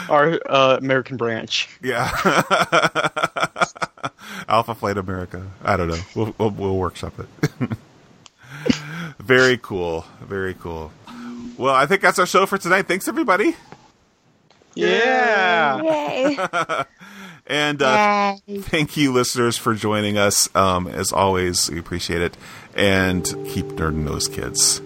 Our uh, American branch. Yeah. Alpha Flight America. I don't know. We'll, we'll, we'll workshop it. Very cool. Very cool. Well, I think that's our show for tonight. Thanks, everybody. Yeah. Yay. And uh, thank you, listeners, for joining us. Um, as always, we appreciate it. And keep nerding those kids.